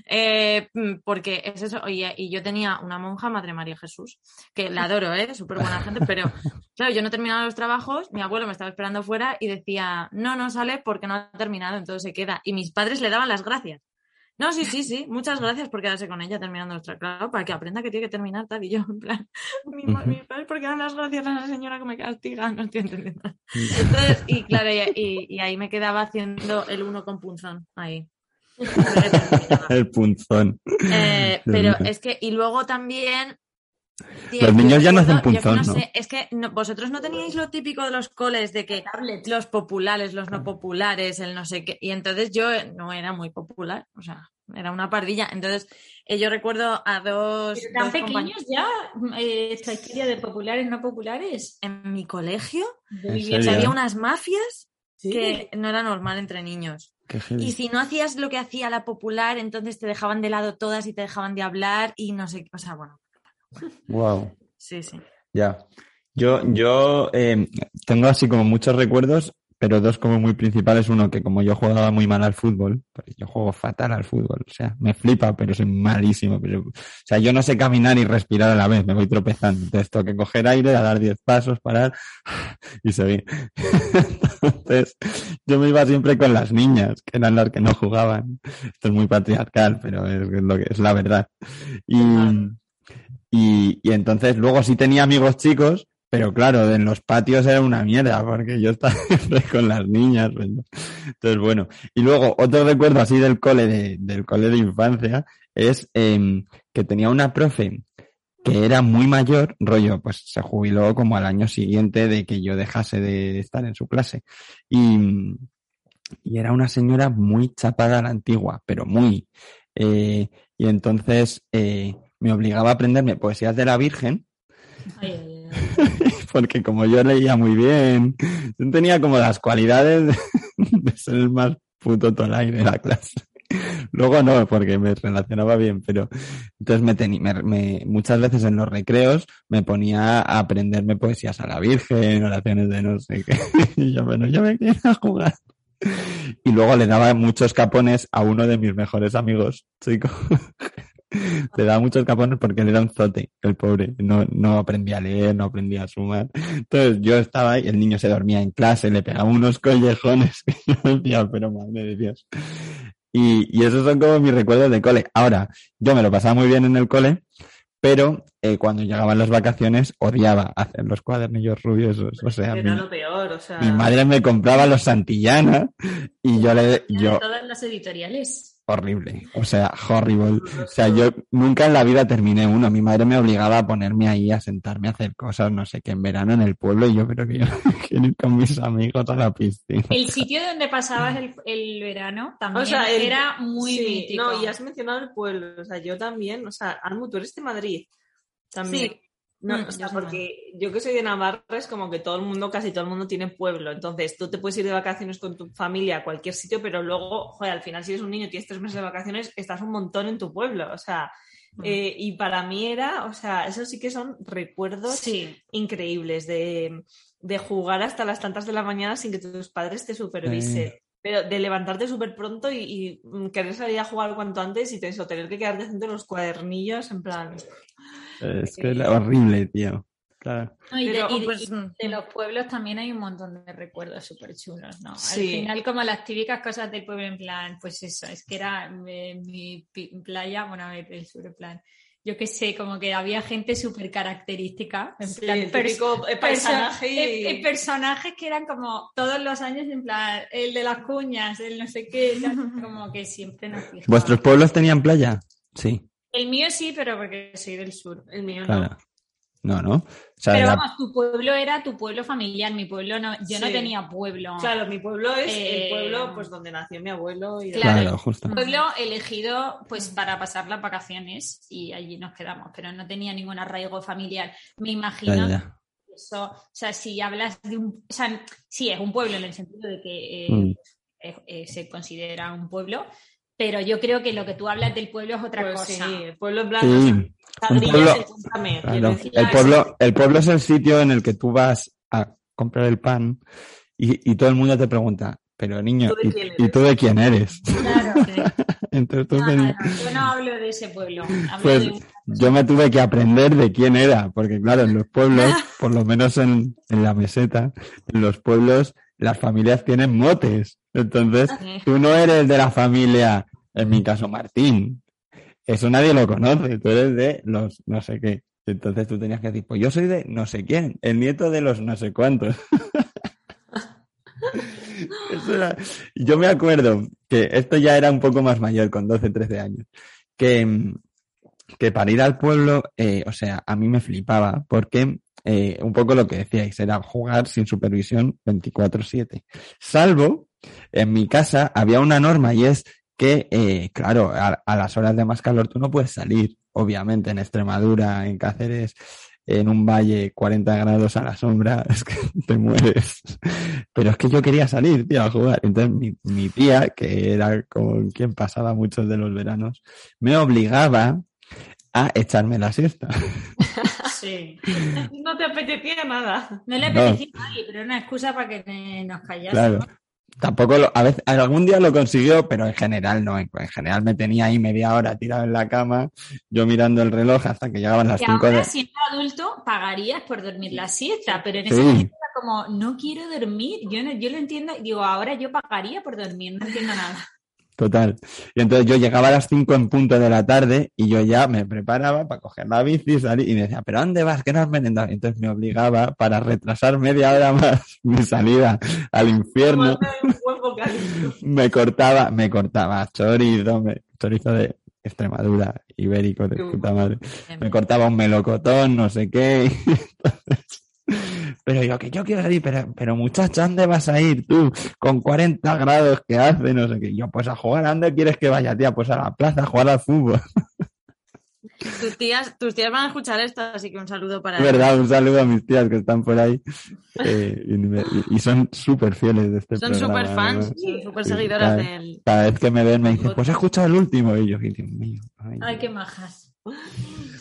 eh, porque es eso. Oye, y yo tenía una monja, Madre María Jesús, que la adoro, ¿eh? Súper buena gente, pero claro, yo no terminaba los trabajos, mi abuelo me estaba esperando fuera y decía, no, no sale porque no ha terminado, entonces se queda. Y mis padres le daban las gracias. No, sí, sí, sí, muchas gracias por quedarse con ella terminando nuestra clase, para que aprenda que tiene que terminar tal. Y yo, en plan, mi, mi padre, ¿por qué dan las gracias a la señora que me castiga? No estoy entendiendo. Entonces, y claro, y, y, y ahí me quedaba haciendo el uno con punzón, ahí. El punzón. Eh, pero es que, y luego también... Tío, los niños ya no hacen punzón, ¿no? Sé, es que no, vosotros no teníais lo típico de los coles de que los populares, los no populares, el no sé qué. Y entonces yo no era muy popular, o sea, era una pardilla. Entonces eh, yo recuerdo a dos... ¿Pero tan dos pequeños ya eh, esta historia de populares, no populares? En mi colegio ¿En había unas mafias ¿Sí? que no era normal entre niños. Y si no hacías lo que hacía la popular, entonces te dejaban de lado todas y te dejaban de hablar y no sé qué, o sea, bueno... Wow. Sí, sí. Ya. Yo, yo eh, tengo así como muchos recuerdos, pero dos como muy principales. Uno, que como yo jugaba muy mal al fútbol, yo juego fatal al fútbol, o sea, me flipa, pero soy malísimo. Pero, o sea, yo no sé caminar y respirar a la vez, me voy tropezando. Entonces tengo que coger aire, a dar diez pasos, parar y seguir. Entonces, yo me iba siempre con las niñas, que eran las que no jugaban. Esto es muy patriarcal, pero es lo que es la verdad. Y... Y, y entonces luego sí tenía amigos chicos, pero claro, en los patios era una mierda, porque yo estaba siempre con las niñas. ¿No? Entonces, bueno. Y luego, otro recuerdo así del cole de, del cole de infancia, es eh, que tenía una profe que era muy mayor, rollo, pues se jubiló como al año siguiente de que yo dejase de estar en su clase. Y, y era una señora muy chapada a la antigua, pero muy. Eh, y entonces... Eh, me obligaba a aprenderme poesías de la Virgen, ay, ay, ay. Porque como yo leía muy bien, yo tenía como las cualidades de ser el más puto tolai de la clase. Luego no, porque me relacionaba bien, pero entonces me, tení, me, me muchas veces en los recreos me ponía a aprenderme poesías a la Virgen, oraciones de no sé qué, y yo, bueno, yo me quiero jugar. Y luego le daba muchos capones a uno de mis mejores amigos, chico. Le daba muchos capones porque él era un zote, el pobre, no, no aprendía a leer, no aprendía a sumar. Entonces yo estaba ahí, el niño se dormía en clase, le pegaba unos collejones que yo decía, pero madre de Dios. Y, y esos son como mis recuerdos de cole. Ahora, yo me lo pasaba muy bien en el cole, pero eh, cuando llegaban las vacaciones odiaba hacer los cuadernillos rubiosos. O sea, era mi, lo peor, o sea... mi madre me compraba los Santillana y yo le... Yo... Todas las editoriales. horrible, o sea, horrible. O sea, yo nunca en la vida terminé uno. Mi madre me obligaba a ponerme ahí, a sentarme a hacer cosas, no sé qué, en verano en el pueblo, y yo creo que yo quiero ir con mis amigos a la piscina. El sitio donde pasabas el, el verano también, o sea, el, era muy sí, mítico. No, y has mencionado el pueblo, o sea, yo también, o sea, Almu, tú eres de Madrid también. Sí. No, o sea, porque yo que soy de Navarra es como que todo el mundo, casi todo el mundo tiene pueblo. Entonces tú te puedes ir de vacaciones con tu familia a cualquier sitio, pero luego, joder, al final si eres un niño y tienes tres meses de vacaciones, estás un montón en tu pueblo. O sea, eh, y para mí era, o sea, eso sí que son recuerdos sí. increíbles de, de jugar hasta las tantas de la mañana sin que tus padres te supervisen. Sí. Pero de levantarte súper pronto y, y querer salir a jugar cuanto antes y eso, tener que quedarte haciendo los cuadernillos en plan... Es que era horrible, tío. Claro. No, y, pero, de, y, pues, y de los pueblos también hay un montón de recuerdos súper chulos, ¿no? Sí. Al final, como las típicas cosas del pueblo, en plan, pues eso, es que era mi, mi playa, bueno, el sur, en plan... Yo qué sé, como que había gente súper característica. En sí, plan, el típico pers- personaje. Y... Eh, eh, personajes que eran como todos los años, en plan, el de las cuñas, el no sé qué, como que siempre nos fijamos. ¿Vuestros pueblos tenían playa? Sí. El mío sí, pero porque soy del sur. El mío claro. no. No, ¿no? O sea, pero la... vamos, tu pueblo era tu pueblo familiar, mi pueblo no, yo sí. no tenía pueblo. Claro, mi pueblo es eh... el pueblo pues donde nació mi abuelo. Y claro, claro, justo. Un pueblo elegido pues para pasar las vacaciones y allí nos quedamos, pero no tenía ningún arraigo familiar. Me imagino claro, eso, o sea, si hablas de un... O sea, sí, es un pueblo en el sentido de que eh, mm. eh, eh, se considera un pueblo, pero yo creo que lo que tú hablas del pueblo es otra pues cosa. Sí, el pueblo en blanco. Sí. Un pueblo, claro, el, pueblo, el pueblo es el sitio en el que tú vas a comprar el pan y, y todo el mundo te pregunta, pero niño, ¿tú ¿y, ¿y tú de quién eres? Claro, entonces, tú no, ten... no, yo no hablo de ese pueblo. Pues, de... Yo me tuve que aprender de quién era, porque claro, en los pueblos, por lo menos en, en la meseta, en los pueblos las familias tienen motes. Entonces, okay. tú no eres de la familia, en mi caso Martín. Eso nadie lo conoce, tú eres de los no sé qué. Entonces tú tenías que decir, pues yo soy de no sé quién, el nieto de los no sé cuántos. Eso era... Yo me acuerdo que esto ya era un poco más mayor, con doce, trece años, que, que para ir al pueblo, eh, o sea, a mí me flipaba, porque eh, un poco lo que decíais, era jugar sin supervisión veinticuatro siete. Salvo, en mi casa había una norma y es... que, eh, claro, a, a las horas de más calor tú no puedes salir, obviamente, en Extremadura, en Cáceres, en un valle cuarenta grados a la sombra, es que te mueres. Pero es que yo quería salir, tío, a jugar. Entonces mi, mi tía, que era con quien pasaba muchos de los veranos, me obligaba a echarme la siesta. Sí. No te apetecía nada. No le apetecía no. a nadie, pero era una excusa para que te, nos callásemos. Claro. Tampoco, lo, a veces, algún día lo consiguió, pero en general no, en, en general me tenía ahí media hora tirado en la cama, yo mirando el reloj hasta que llegaban las cinco horas. Si eres adulto, pagarías por dormir la siesta, pero en sí. ese momento era como, no quiero dormir, yo, no, yo lo entiendo, digo, ahora yo pagaría por dormir, no entiendo nada. Total. Y entonces yo llegaba a las cinco en punto de la tarde y yo ya me preparaba para coger la bici, salir y me decía, ¿pero dónde vas? ¿Qué no has merendado? Y entonces me obligaba para retrasar media hora más mi salida al infierno. me cortaba, me cortaba chorizo, me, chorizo de Extremadura, ibérico de puta madre. Me cortaba un melocotón, no sé qué. Entonces, pero digo, que yo quiero salir, pero, pero muchacha, ¿dónde vas a ir tú? Con cuarenta grados que hace, no sé qué. Yo, pues a jugar, ¿a dónde quieres que vaya, tía? Pues a la plaza, a jugar al fútbol. Tus tías, tus tías van a escuchar esto, así que un saludo para ellas. Verdad, un saludo a mis tías que están por ahí eh, y, me, y son súper fieles de este son programa. Son súper fans, ¿no? Sí, súper seguidoras cada, del... Cada vez que me ven me dicen, pues he escuchado el último. Y yo, Dios mío. Ay, ay qué majas.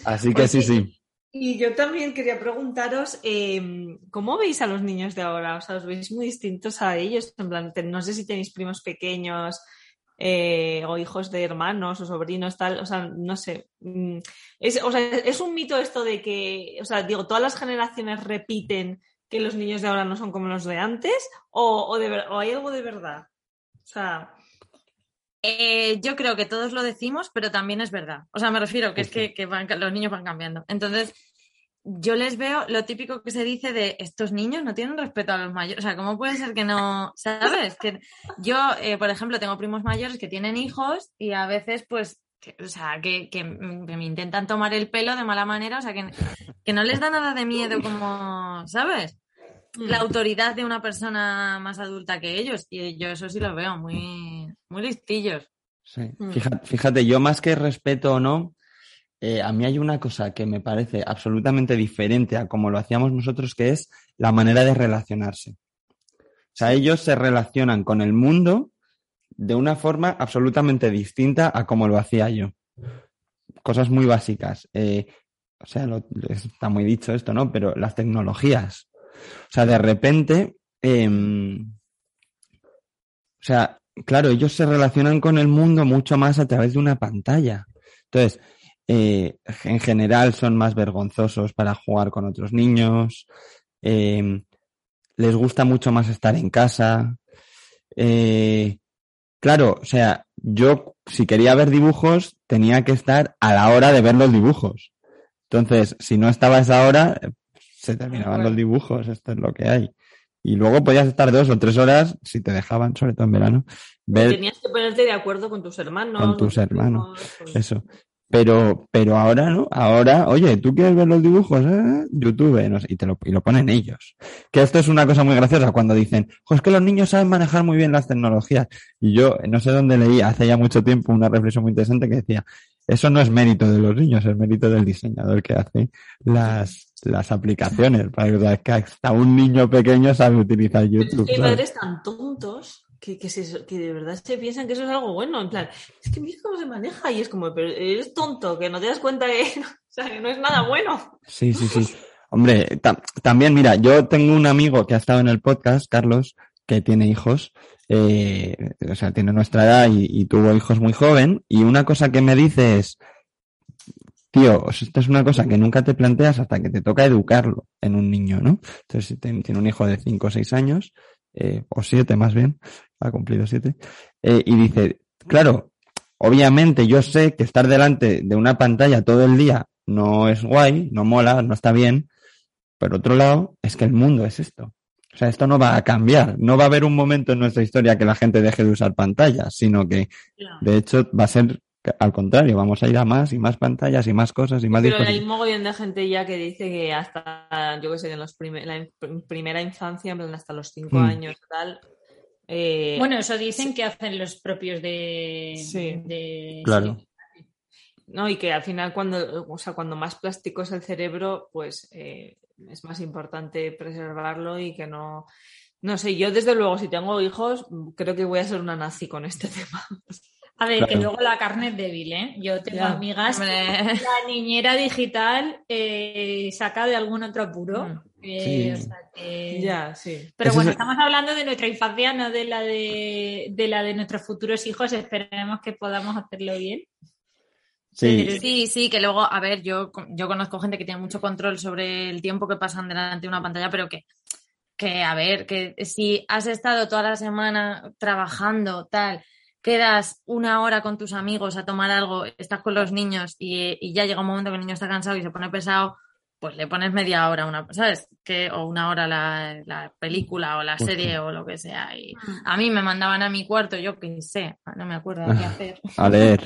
Así que pues sí, sí. sí. Y yo también quería preguntaros, eh, ¿cómo veis a los niños de ahora? O sea, ¿os veis muy distintos a ellos? En plan, no sé si tenéis primos pequeños eh, o hijos de hermanos o sobrinos, tal. O sea, no sé. Es, o sea, es un mito esto de que, o sea, digo, todas las generaciones repiten que los niños de ahora no son como los de antes o, o, de, o hay algo de verdad. O sea... Eh, yo creo que todos lo decimos, pero también es verdad. O sea, me refiero que es que, que van, los niños van cambiando. Entonces, yo les veo lo típico que se dice de estos niños no tienen respeto a los mayores. O sea, ¿cómo puede ser que no? ¿Sabes? Que yo, eh, por ejemplo, tengo primos mayores que tienen hijos y a veces, pues, que, o sea, que, que me intentan tomar el pelo de mala manera. O sea, que, que no les da nada de miedo como, ¿sabes? La autoridad de una persona más adulta que ellos. Y yo eso sí lo veo muy, muy listillos. Sí. Fíjate, fíjate, yo más que respeto o no, eh, a mí hay una cosa que me parece absolutamente diferente a como lo hacíamos nosotros, que es la manera de relacionarse. O sea, ellos se relacionan con el mundo de una forma absolutamente distinta a como lo hacía yo. Cosas muy básicas. Eh, o sea, lo, está muy dicho esto, ¿no? Pero las tecnologías. O sea, de repente, eh, o sea, claro, ellos se relacionan con el mundo mucho más a través de una pantalla. Entonces, eh, en general son más vergonzosos para jugar con otros niños, eh, les gusta mucho más estar en casa. Eh, claro, o sea, yo si quería ver dibujos tenía que estar a la hora de ver los dibujos. Entonces, si no estaba a esa hora... se terminaban bueno. los dibujos, esto es lo que hay. Y luego podías estar dos o tres horas, si te dejaban, sobre todo en verano. Ver... Tenías que ponerte de acuerdo con tus hermanos. Con tus hermanos, con... eso. Pero, pero ahora, ¿no? Ahora, oye, ¿tú quieres ver los dibujos? Eh? YouTube, no sé, y, te lo, y lo ponen ellos. Que esto es una cosa muy graciosa cuando dicen, pues que los niños saben manejar muy bien las tecnologías. Y yo, no sé dónde leí, hace ya mucho tiempo, una reflexión muy interesante que decía, eso no es mérito de los niños, es mérito del diseñador que hace las... las aplicaciones, para que hasta un niño pequeño sabe utilizar YouTube. Hay padres tan tontos que, que, se, que de verdad se piensan que eso es algo bueno, en plan, es que mira cómo se maneja y es como, pero eres tonto, que no te das cuenta que, o sea, que no es nada bueno. Sí, sí, sí. Hombre, tam- también, mira, yo tengo un amigo que ha estado en el podcast, Carlos, que tiene hijos, eh, o sea, tiene nuestra edad y, y tuvo hijos muy joven, y una cosa que me dice es, tío, esto es una cosa que nunca te planteas hasta que te toca educarlo en un niño, ¿no? Entonces, si tiene un hijo de cinco o seis años, eh, o siete más bien, ha cumplido siete, eh, y dice, claro, obviamente yo sé que estar delante de una pantalla todo el día no es guay, no mola, no está bien, pero otro lado, es que el mundo es esto. O sea, esto no va a cambiar, no va a haber un momento en nuestra historia que la gente deje de usar pantallas, sino que, de hecho, va a ser... al contrario, vamos a ir a más y más pantallas y más cosas y más... Pero hay un mogollón de gente ya que dice que hasta, yo que sé, en los primer, la in- primera infancia, hasta los cinco mm. años y tal... Eh, bueno, eso dicen sí. que hacen los propios de... Sí, de... claro. Sí. No, y que al final cuando, o sea, cuando más plástico es el cerebro, pues eh, es más importante preservarlo y que no... No sé, yo desde luego si tengo hijos creo que voy a ser una nazi con este tema. A ver, claro. Que luego la carne es débil, ¿eh? Yo tengo ya, amigas hombre. La niñera digital eh, saca de algún otro apuro. Eh, sí. O sea que... Ya, sí. Pero eso bueno, es... estamos hablando de nuestra infancia, no de la de, de la de nuestros futuros hijos. Esperemos que podamos hacerlo bien. Sí. Pero... sí, sí, que luego, a ver, yo, yo conozco gente que tiene mucho control sobre el tiempo que pasan delante de una pantalla, pero que... que, a ver, que si has estado toda la semana trabajando, tal... quedas una hora con tus amigos a tomar algo, estás con los niños y, y ya llega un momento que el niño está cansado y se pone pesado, pues le pones media hora, una, ¿sabes? Que, o una hora la, la película o la serie o lo que sea. Y a mí me mandaban a mi cuarto, yo qué sé, no me acuerdo qué hacer. A leer.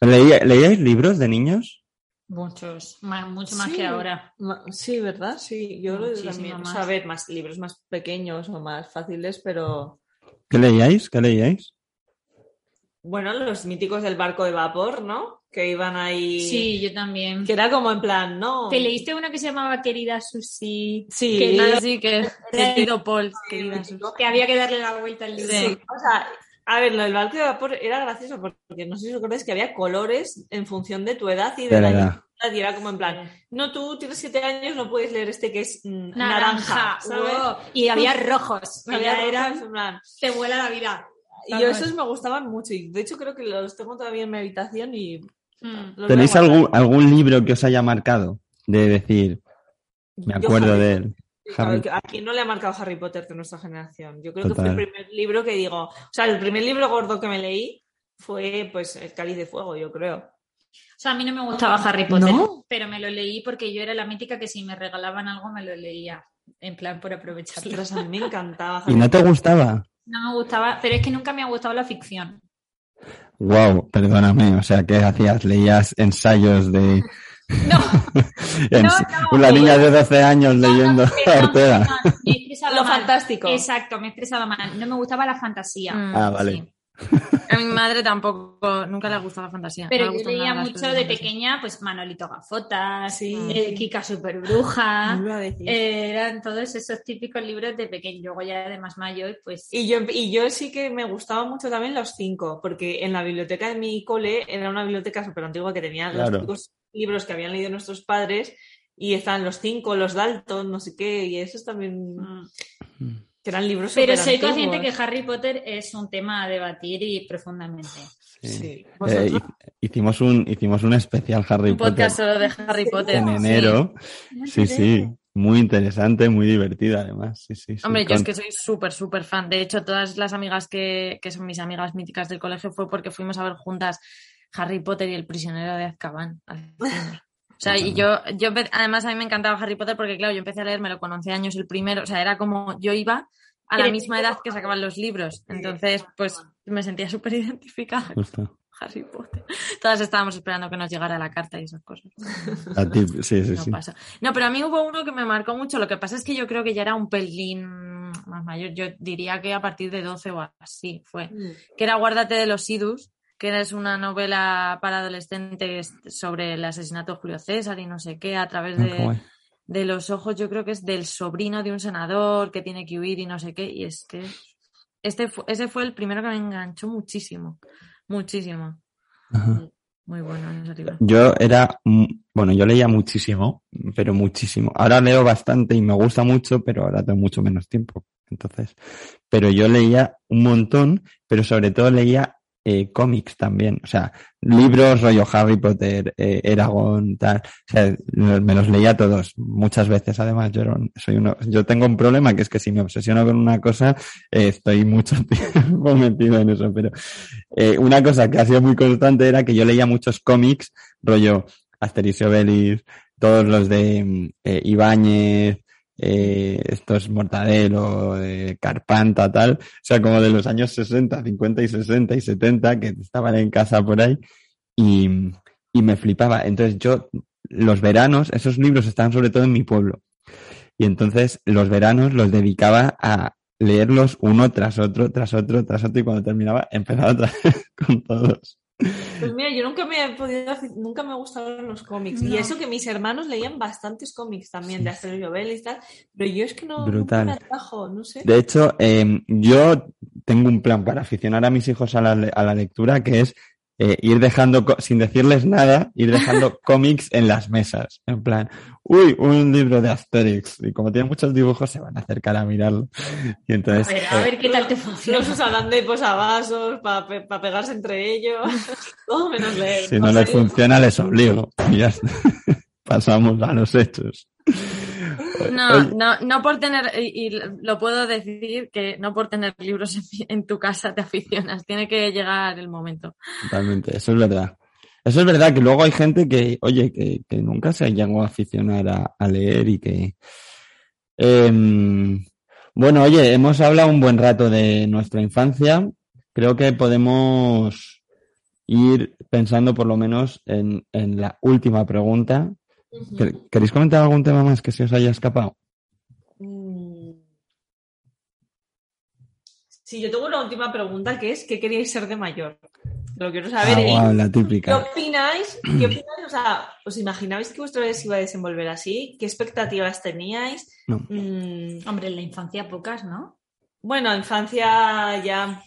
¿Leía, ¿Leíais libros de niños? Muchos, más, mucho más sí, que ahora. Ma, sí, ¿verdad? Sí, yo también. O sea, a ver, más libros más pequeños o más fáciles, pero... ¿Qué leíais? ¿Qué leíais? Bueno, los míticos del barco de vapor, ¿no? Que iban ahí... Sí, yo también. Que era como en plan, ¿no? ¿Te leíste uno que se llamaba Querida Susi? Sí, que no, sí, que... Querido Paul, Querida Susi. Que había que darle la vuelta al libro. Sí. Sí. O sea, a ver, lo del barco de vapor era gracioso porque no sé si os acordáis que había colores en función de tu edad y de, de la edad. Y era como en plan, no, tú tienes siete años, no puedes leer este que es mm, naranja, naranja, ¿sabes? Wow. Y había rojos. Había rojos, era, en plan... Te vuela la vida. Y yo esos me gustaban mucho y de hecho creo que los tengo todavía en mi habitación y... Mm. ¿Tenéis algún, algún libro que os haya marcado? De decir, me acuerdo yo, Harry, de él. Harry... ¿A quién no le ha marcado Harry Potter de nuestra generación? Yo creo Total. Que fue el primer libro que digo... O sea, el primer libro gordo que me leí fue pues El Cáliz de Fuego, yo creo. O sea, a mí no me gustaba Harry Potter, ¿no? Pero me lo leí porque yo era la mítica que si me regalaban algo me lo leía, en plan por aprovecharlo. Ostras, a mí me encantaba. ¿Y no te gustaba? No me gustaba, pero es que nunca me ha gustado la ficción. Wow, perdóname, o sea, ¿qué hacías? ¿Leías ensayos de...? No, en... no, no. Una niña de doce años no, leyendo no, Ortega. No, no, me he estresado Lo mal. Fantástico. Exacto, me he estresado mal. No me gustaba la fantasía. Mm, ah, vale. Sí. A mi madre tampoco, nunca le ha gustado la fantasía. Pero yo leía mucho de, de pequeña, pues Manolito Gafotas, sí. eh, Kika Superbruja, eh, eran todos esos típicos libros de pequeño. Luego ya de más mayor, pues... Y yo, y yo sí que me gustaba mucho también Los Cinco, porque en la biblioteca de mi cole, era una biblioteca súper antigua que tenía claro. los típicos libros que habían leído nuestros padres, y estaban Los Cinco, Los Dalton, no sé qué, y esos también... Mm. Que eran libros Pero soy antiguos. Consciente que Harry Potter es un tema a debatir y profundamente. Sí. sí. Eh, hicimos un hicimos un especial Harry un Potter. Un podcast solo de Harry Potter. En enero. Sí, sí. sí. Muy interesante, muy divertida además. Sí, sí, Hombre, sí, yo con... es que soy súper, súper fan. De hecho, todas las amigas que, que son mis amigas míticas del colegio fue porque fuimos a ver juntas Harry Potter y El prisionero de Azkaban. O sea, y yo, yo, además a mí me encantaba Harry Potter porque, claro, yo empecé a leérmelo con once años el primero. O sea, era como, yo iba a la misma edad que sacaban los libros. Entonces, pues, me sentía súper identificada con Harry Potter. Todas estábamos esperando que nos llegara la carta y esas cosas. A ti, sí, sí, no sí. Pasa. No, pero a mí hubo uno que me marcó mucho. Lo que pasa es que yo creo que ya era un pelín más mayor. Yo diría que a partir de doce o así fue. Que era Guárdate de los Idus, que es una novela para adolescentes sobre el asesinato de Julio César y no sé qué, a través de, de los ojos, yo creo que es del sobrino de un senador que tiene que huir y no sé qué. Y es que este fue, ese fue el primero que me enganchó muchísimo, muchísimo. Ajá. Muy bueno en ese libro. Yo era, bueno, yo leía muchísimo, pero muchísimo. Ahora leo bastante y me gusta mucho, pero ahora tengo mucho menos tiempo. Entonces, pero yo leía un montón, pero sobre todo leía Eh, cómics también, o sea, libros rollo Harry Potter, eh, Eragon, tal, o sea, me los leía todos, muchas veces además, yo, soy uno, yo tengo un problema que es que si me obsesiono con una cosa, eh, estoy mucho tiempo metido en eso, pero eh, una cosa que ha sido muy constante era que yo leía muchos cómics, rollo Astérix y Obélix, todos los de eh, Ibáñez, Eh, estos Mortadelo, eh, Carpanta, tal, o sea, como de los años sesenta, cincuenta y sesenta y setenta, que estaban en casa por ahí, y, y me flipaba. Entonces yo, los veranos, esos libros estaban sobre todo en mi pueblo, y entonces los veranos los dedicaba a leerlos uno tras otro, tras otro, tras otro, y cuando terminaba empezaba otra vez con todos. Pues mira, yo nunca me he podido, nunca me gustaron los cómics. No. Y eso que mis hermanos leían bastantes cómics también, sí, de Astérix y Obélix y tal, pero yo es que no, nunca me atajo, no sé. De hecho, eh, yo tengo un plan para aficionar a mis hijos a la, a la lectura, que es eh, ir dejando, sin decirles nada, ir dejando cómics en las mesas. En plan, uy, un libro de Astérix. Y como tienen muchos dibujos, se van a acercar a mirarlo. Y entonces, a ver, a eh, ver qué tal te funciona. Los usan de posavasos para pe- pa pegarse entre ellos. Todo menos leer. Si no, no les funciona, les obligo. Y ya está. Pasamos a los hechos. No, no, no por tener, y, y lo puedo decir, que no por tener libros en, en tu casa te aficionas. Tiene que llegar el momento. Totalmente, eso es verdad. Eso es verdad, que luego hay gente que, oye, que, que nunca se ha llegado a aficionar a, a leer y que... Eh, bueno, oye, hemos hablado un buen rato de nuestra infancia. Creo que podemos ir pensando por lo menos en, en la última pregunta. Uh-huh. ¿Queréis comentar algún tema más que se os haya escapado? Sí, yo tengo una última pregunta, que es ¿qué queríais ser de mayor? Lo quiero saber. Ah, wow, la típica. ¿Qué opináis? ¿Qué opináis? O sea, ¿os imaginabais que vuestra vida se iba a desenvolver así? ¿Qué expectativas teníais? No. Mm, hombre, en la infancia pocas, ¿no? Bueno, infancia ya,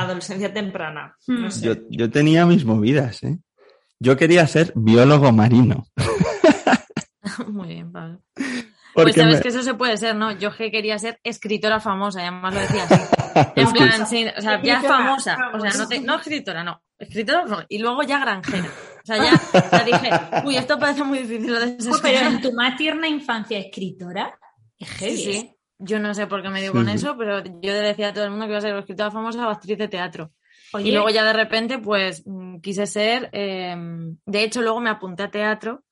adolescencia temprana. Mm. No sé. yo, yo tenía mis movidas, ¿eh? Yo quería ser biólogo marino. Muy bien, Pablo. Porque pues sabes me... que eso se puede ser, ¿no? Yo que quería ser escritora famosa, ya más lo decía así. En plan, sí, o sea, ya famosa. O sea, no, te... no escritora, no. Escritora no. Y luego ya granjera. O sea, ya, ya dije, uy, esto parece muy difícil lo de esas. Pero en tu más tierna infancia, escritora, es heavy. Sí, sí. Yo no sé por qué me dio sí, con sí. eso, pero yo le decía a todo el mundo que iba a ser escritora famosa o actriz de teatro. Oye. Y luego ya de repente, pues, quise ser... Eh, de hecho, luego me apunté a teatro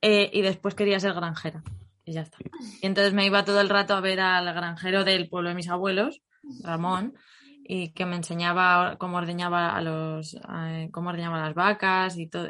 eh, y después quería ser granjera. Y ya está. Y entonces me iba todo el rato a ver al granjero del pueblo de mis abuelos, Ramón, y que me enseñaba cómo ordeñaba a los eh, cómo ordeñaba las vacas y todo.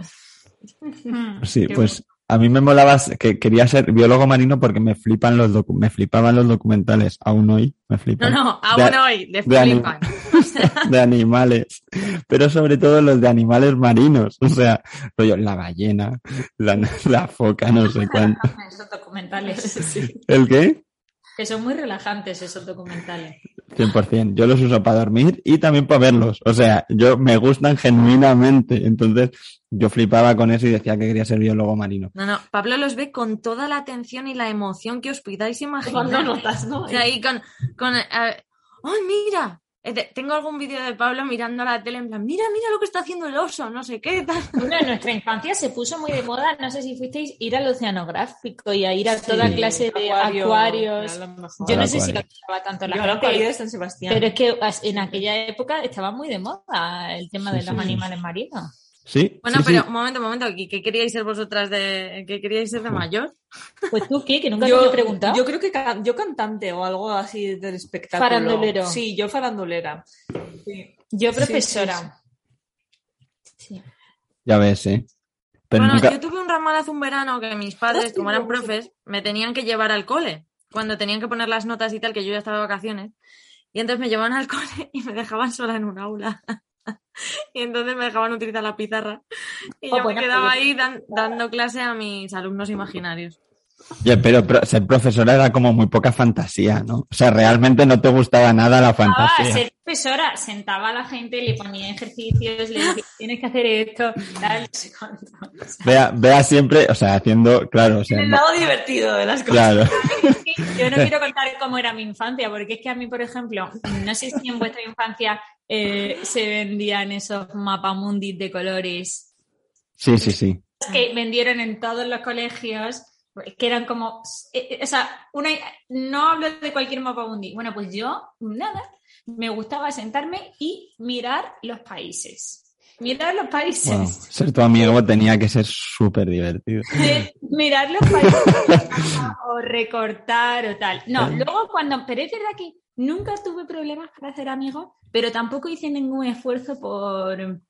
Sí, qué pues... Bueno. A mí me molaba, que quería ser biólogo marino porque me flipan los docu- me flipaban los documentales, aún hoy me flipan. No, no, aún de, hoy le flipan. De, anim- de animales, pero sobre todo los de animales marinos, o sea, rollo, la ballena, la, la foca, no sé cuánto. Esos documentales. Sí. ¿El qué? Que son muy relajantes esos documentales. cien por ciento. Yo los uso para dormir y también para verlos, o sea, yo me gustan genuinamente, entonces... Yo flipaba con eso y decía que quería ser biólogo marino. No, no, Pablo los ve con toda la atención y la emoción que os pidáis imaginar. Cuando notas, ¿no? Y ahí con... con ver, ¡ay, mira! Tengo algún vídeo de Pablo mirando la tele en plan, mira, mira lo que está haciendo el oso, no sé qué. Tal. Bueno, en nuestra infancia se puso muy de moda, no sé si fuisteis, ir al Oceanográfico y a ir a toda sí, clase de acuario, acuarios. Yo no acuario. sé si lo usaba tanto la Yo gente. Acuario de San Sebastián. Pero es que en aquella época estaba muy de moda el tema sí, de los sí, animales sí. marinos. Sí, bueno, sí, pero sí. un momento, un momento, ¿qué queríais ser vosotras de qué queríais ser de mayor? Pues tú, ¿qué? Que nunca yo, te lo he preguntado. Yo creo que ca- yo cantante o algo así del espectáculo. Farandulero. Sí, yo farandulera. Sí. Yo profesora. Sí, sí, sí. Ya ves, ¿eh? Pero bueno, nunca... yo tuve un ramal hace un verano que mis padres, como eran profes, me tenían que llevar al cole. Cuando tenían que poner las notas y tal, que yo ya estaba de vacaciones. Y entonces me llevaban al cole y me dejaban sola en un aula. Y entonces me dejaban utilizar la pizarra y oh, yo me quedaba película. ahí dan, dando clase a mis alumnos imaginarios. Yeah, pero ser profesora era como muy poca fantasía, ¿no? O sea, realmente no te gustaba nada la fantasía. Ah, ser profesora sentaba a la gente, le ponía ejercicios, le decía, tienes que hacer esto, tal, o sea, vea, vea siempre, o sea, haciendo, claro. O sea, el lado divertido de las cosas. Claro. Yo no quiero contar cómo era mi infancia, porque es que a mí, por ejemplo, no sé si en vuestra infancia eh, se vendían esos mapamundis de colores. Sí, sí, sí. Que vendieron en todos los colegios, que eran como... Eh, o sea, una, no hablo de cualquier mapamundi. Bueno, pues yo, nada, me gustaba sentarme y mirar los países. Mirar los países. Wow, ser tu amigo tenía que ser súper divertido. Mirar los países o recortar o tal. No, ¿Eh? luego cuando... Pero es verdad que nunca tuve problemas para hacer amigos, pero tampoco hice ningún esfuerzo por...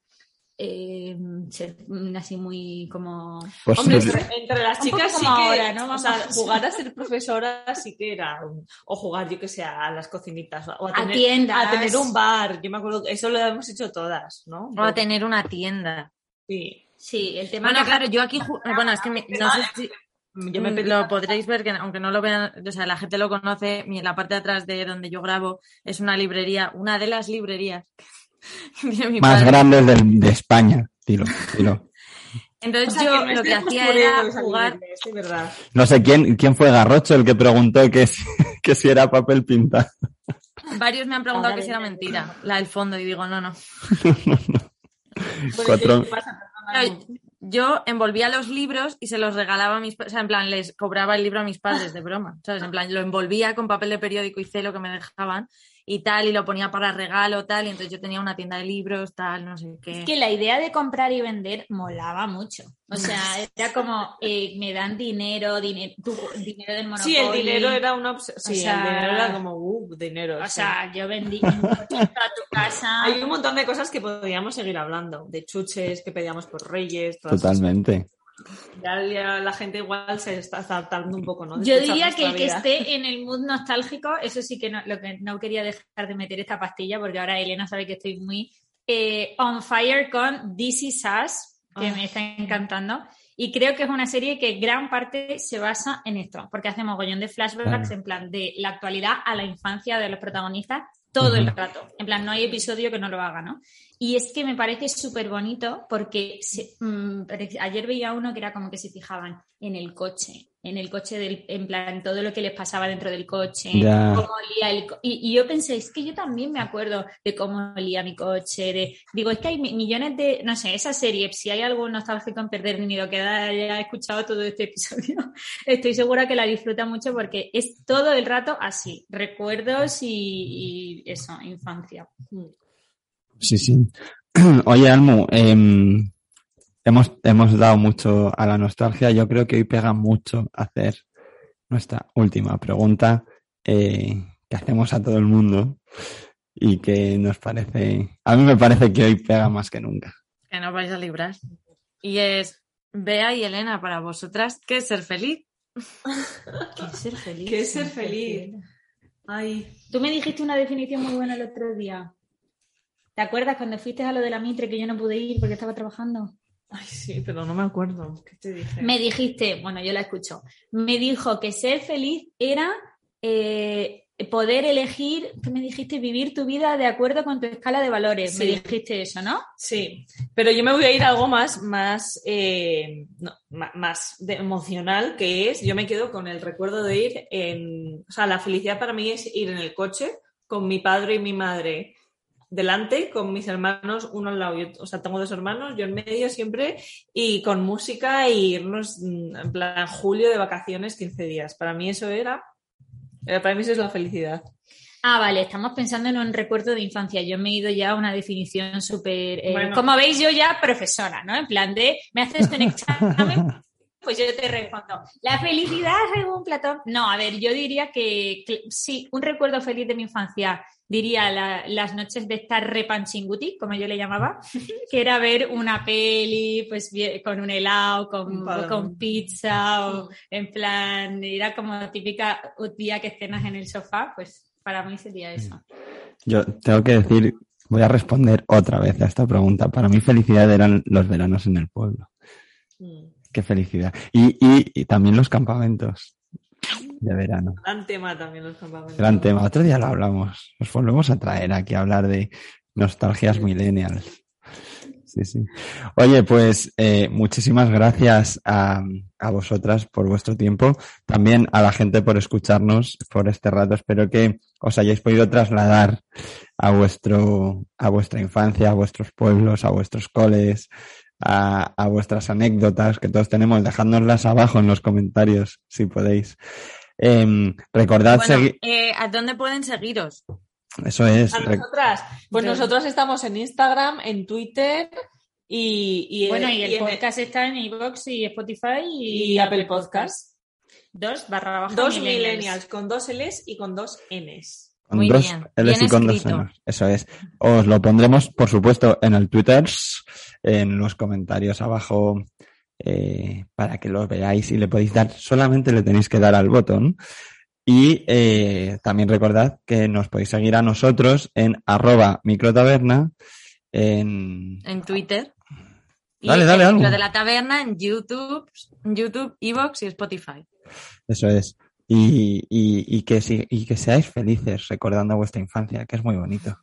Eh, ser así muy como... Pues Hombre, sí. entre las chicas sí que... Ahora, ¿no? O sea, jugar a ser profesora sí que era... O jugar, yo que sé, a las cocinitas. O a, tener, a tiendas. A tener un bar. Yo me acuerdo... Eso lo hemos hecho todas, ¿no? O a tener una tienda. Sí. Sí, el tema... Bueno, que... claro, yo aquí... Ju... Bueno, es que me... no sé si... Yo me lo podréis ver, que aunque no lo vean, o sea, la gente lo conoce. La parte de atrás de donde yo grabo es una librería, una de las librerías más grandes de, de España, dilo, dilo. Entonces o sea, yo que lo que hacía era jugar. Sí, verdad. No sé quién, quién fue Garrocho el que preguntó que si, que si era papel pintado. Varios me han preguntado que si era mentira, la del fondo, y digo, no, no. no, no, no. Cuatro... Yo envolvía los libros y se los regalaba a mis padres, o sea, en plan, les cobraba el libro a mis padres de broma, ¿sabes? En plan, lo envolvía con papel de periódico y celo que me dejaban y tal, y lo ponía para regalo, tal, y entonces yo tenía una tienda de libros, tal, no sé qué. Es que la idea de comprar y vender molaba mucho, o sea, era como, eh, me dan dinero, dinero, tu, dinero del Monopoly. Sí, el dinero era una obs- sí, o sea, el dinero era como, uh, dinero. O sí. sea, yo vendí un cochito a tu casa. Hay un montón de cosas que podíamos seguir hablando, de chuches que pedíamos por Reyes, todo. Totalmente. Ya, ya la gente igual se está saltando un poco, ¿no? De Yo diría que el que esté en el mood nostálgico, eso sí que no, lo que no quería dejar de meter esta pastilla, porque ahora Elena sabe que estoy muy eh, on fire con This Is Us, que oh. me está encantando, y creo que es una serie que gran parte se basa en esto, porque hace mogollón de flashbacks claro. en plan de la actualidad a la infancia de los protagonistas todo uh-huh. el rato, en plan no hay episodio que no lo haga, ¿no? Y es que me parece súper bonito porque se, mmm, ayer veía uno que era como que se fijaban en el coche, en el coche, del, en plan todo lo que les pasaba dentro del coche, yeah. cómo olía el co- y, y yo pensé, es que yo también me acuerdo de cómo olía mi coche, de, digo, es que hay millones de, no sé, esa serie, si hay algún nostálgico en perder ni lo que haya escuchado todo este episodio, estoy segura que la disfruta mucho porque es todo el rato así, recuerdos y, y eso, infancia. Sí, sí. Oye, Almu, eh, hemos, hemos dado mucho a la nostalgia. Yo creo que hoy pega mucho hacer nuestra última pregunta eh, que hacemos a todo el mundo y que nos parece... A mí me parece que hoy pega más que nunca. Que no vais a librar. Y es, Bea y Elena, para vosotras, ¿qué es ser feliz? ¿Qué es ser feliz? ¿Qué es ser feliz? Ay. Tú me dijiste una definición muy buena el otro día. ¿Te acuerdas cuando fuiste a lo de la Mitre que yo no pude ir porque estaba trabajando? Ay, sí, pero no me acuerdo. ¿Qué te dije? Me dijiste, bueno, yo la escucho. Me dijo que ser feliz era eh, poder elegir, ¿qué me dijiste? Vivir tu vida de acuerdo con tu escala de valores. Sí. Me dijiste eso, ¿no? Sí, pero yo me voy a ir a algo más, más, eh, no, más de emocional, que es, yo me quedo con el recuerdo de ir en... O sea, la felicidad para mí es ir en el coche con mi padre y mi madre... delante, con mis hermanos, uno al lado, yo, o sea, tengo dos hermanos, yo en medio siempre, y con música, y irnos en plan julio de vacaciones quince días. Para mí eso era, para mí eso es la felicidad. Ah, vale, estamos pensando en un recuerdo de infancia. Yo me he ido ya a una definición súper... Eh, bueno. Como veis, yo ya profesora, ¿no? En plan de, ¿me haces un examen? Pues yo te respondo. ¿La felicidad según Platón? No, a ver, yo diría que, que sí, un recuerdo feliz de mi infancia... diría la, las noches de estar repanchinguti, como yo le llamaba, que era ver una peli pues con un helado, con, o con pizza, o en plan, era como típica un día que cenas en el sofá, pues para mí sería eso. Yo tengo que decir, voy a responder otra vez a esta pregunta, para mí felicidad eran los veranos en el pueblo, mm. Qué felicidad, y, y, y también los campamentos. De verano. Gran tema también los campamentos. Gran tema. Otro día lo hablamos. Nos volvemos a traer aquí a hablar de nostalgias millennials. Sí, sí. Oye, pues eh, muchísimas gracias a, a vosotras por vuestro tiempo. También a la gente por escucharnos por este rato. Espero que os hayáis podido trasladar a vuestro, a vuestra infancia, a vuestros pueblos, a vuestros coles... A, a vuestras anécdotas que todos tenemos, dejadnoslas abajo en los comentarios si podéis. Eh, recordad bueno, segui- eh, ¿a dónde pueden seguiros? Eso es. ¿A rec- nosotras? Pues sí. Nosotros estamos en Instagram, en Twitter y, y bueno, el, y el y podcast el... está en iVoox y Spotify y, y Apple Podcasts. Dos barra baja dos millennials. millennials con dos L's y con dos N's. Con Muy dos bien, L's bien y con escrito. Dos N's. Eso es. Os lo pondremos, por supuesto, en el Twitter, en los comentarios abajo, eh, para que lo veáis y le podéis dar, solamente le tenéis que dar al botón. Y eh, también recordad que nos podéis seguir a nosotros en arroba microtaberna, en... En Twitter. Dale, y dale, algo. Micro de la Taberna, en YouTube, YouTube, iVoox y Spotify. Eso es. Y, y, y, que, y que seáis felices recordando vuestra infancia, que es muy bonito.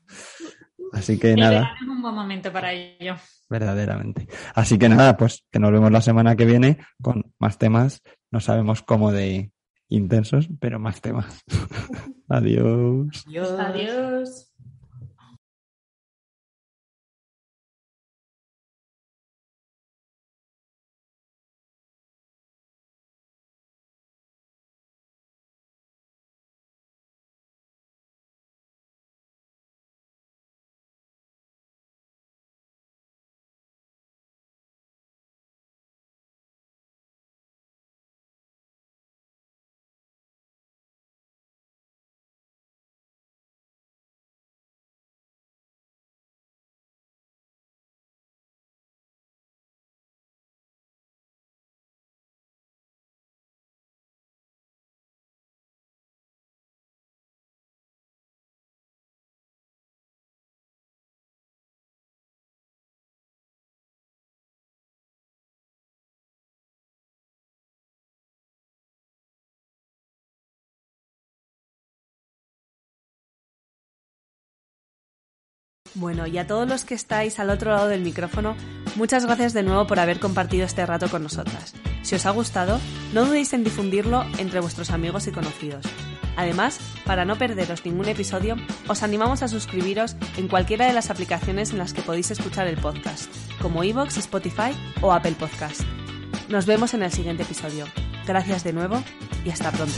Así que nada. Es un buen momento para ello. Verdaderamente. Así que nada, pues que nos vemos la semana que viene con más temas. No sabemos cómo de intensos, pero más temas. Adiós. Adiós. Adiós. Bueno, y a todos los que estáis al otro lado del micrófono, muchas gracias de nuevo por haber compartido este rato con nosotras. Si os ha gustado, no dudéis en difundirlo entre vuestros amigos y conocidos. Además, para no perderos ningún episodio, os animamos a suscribiros en cualquiera de las aplicaciones en las que podéis escuchar el podcast, como iVoox, Spotify o Apple Podcast. Nos vemos en el siguiente episodio. Gracias de nuevo y hasta pronto.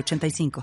ocho cinco.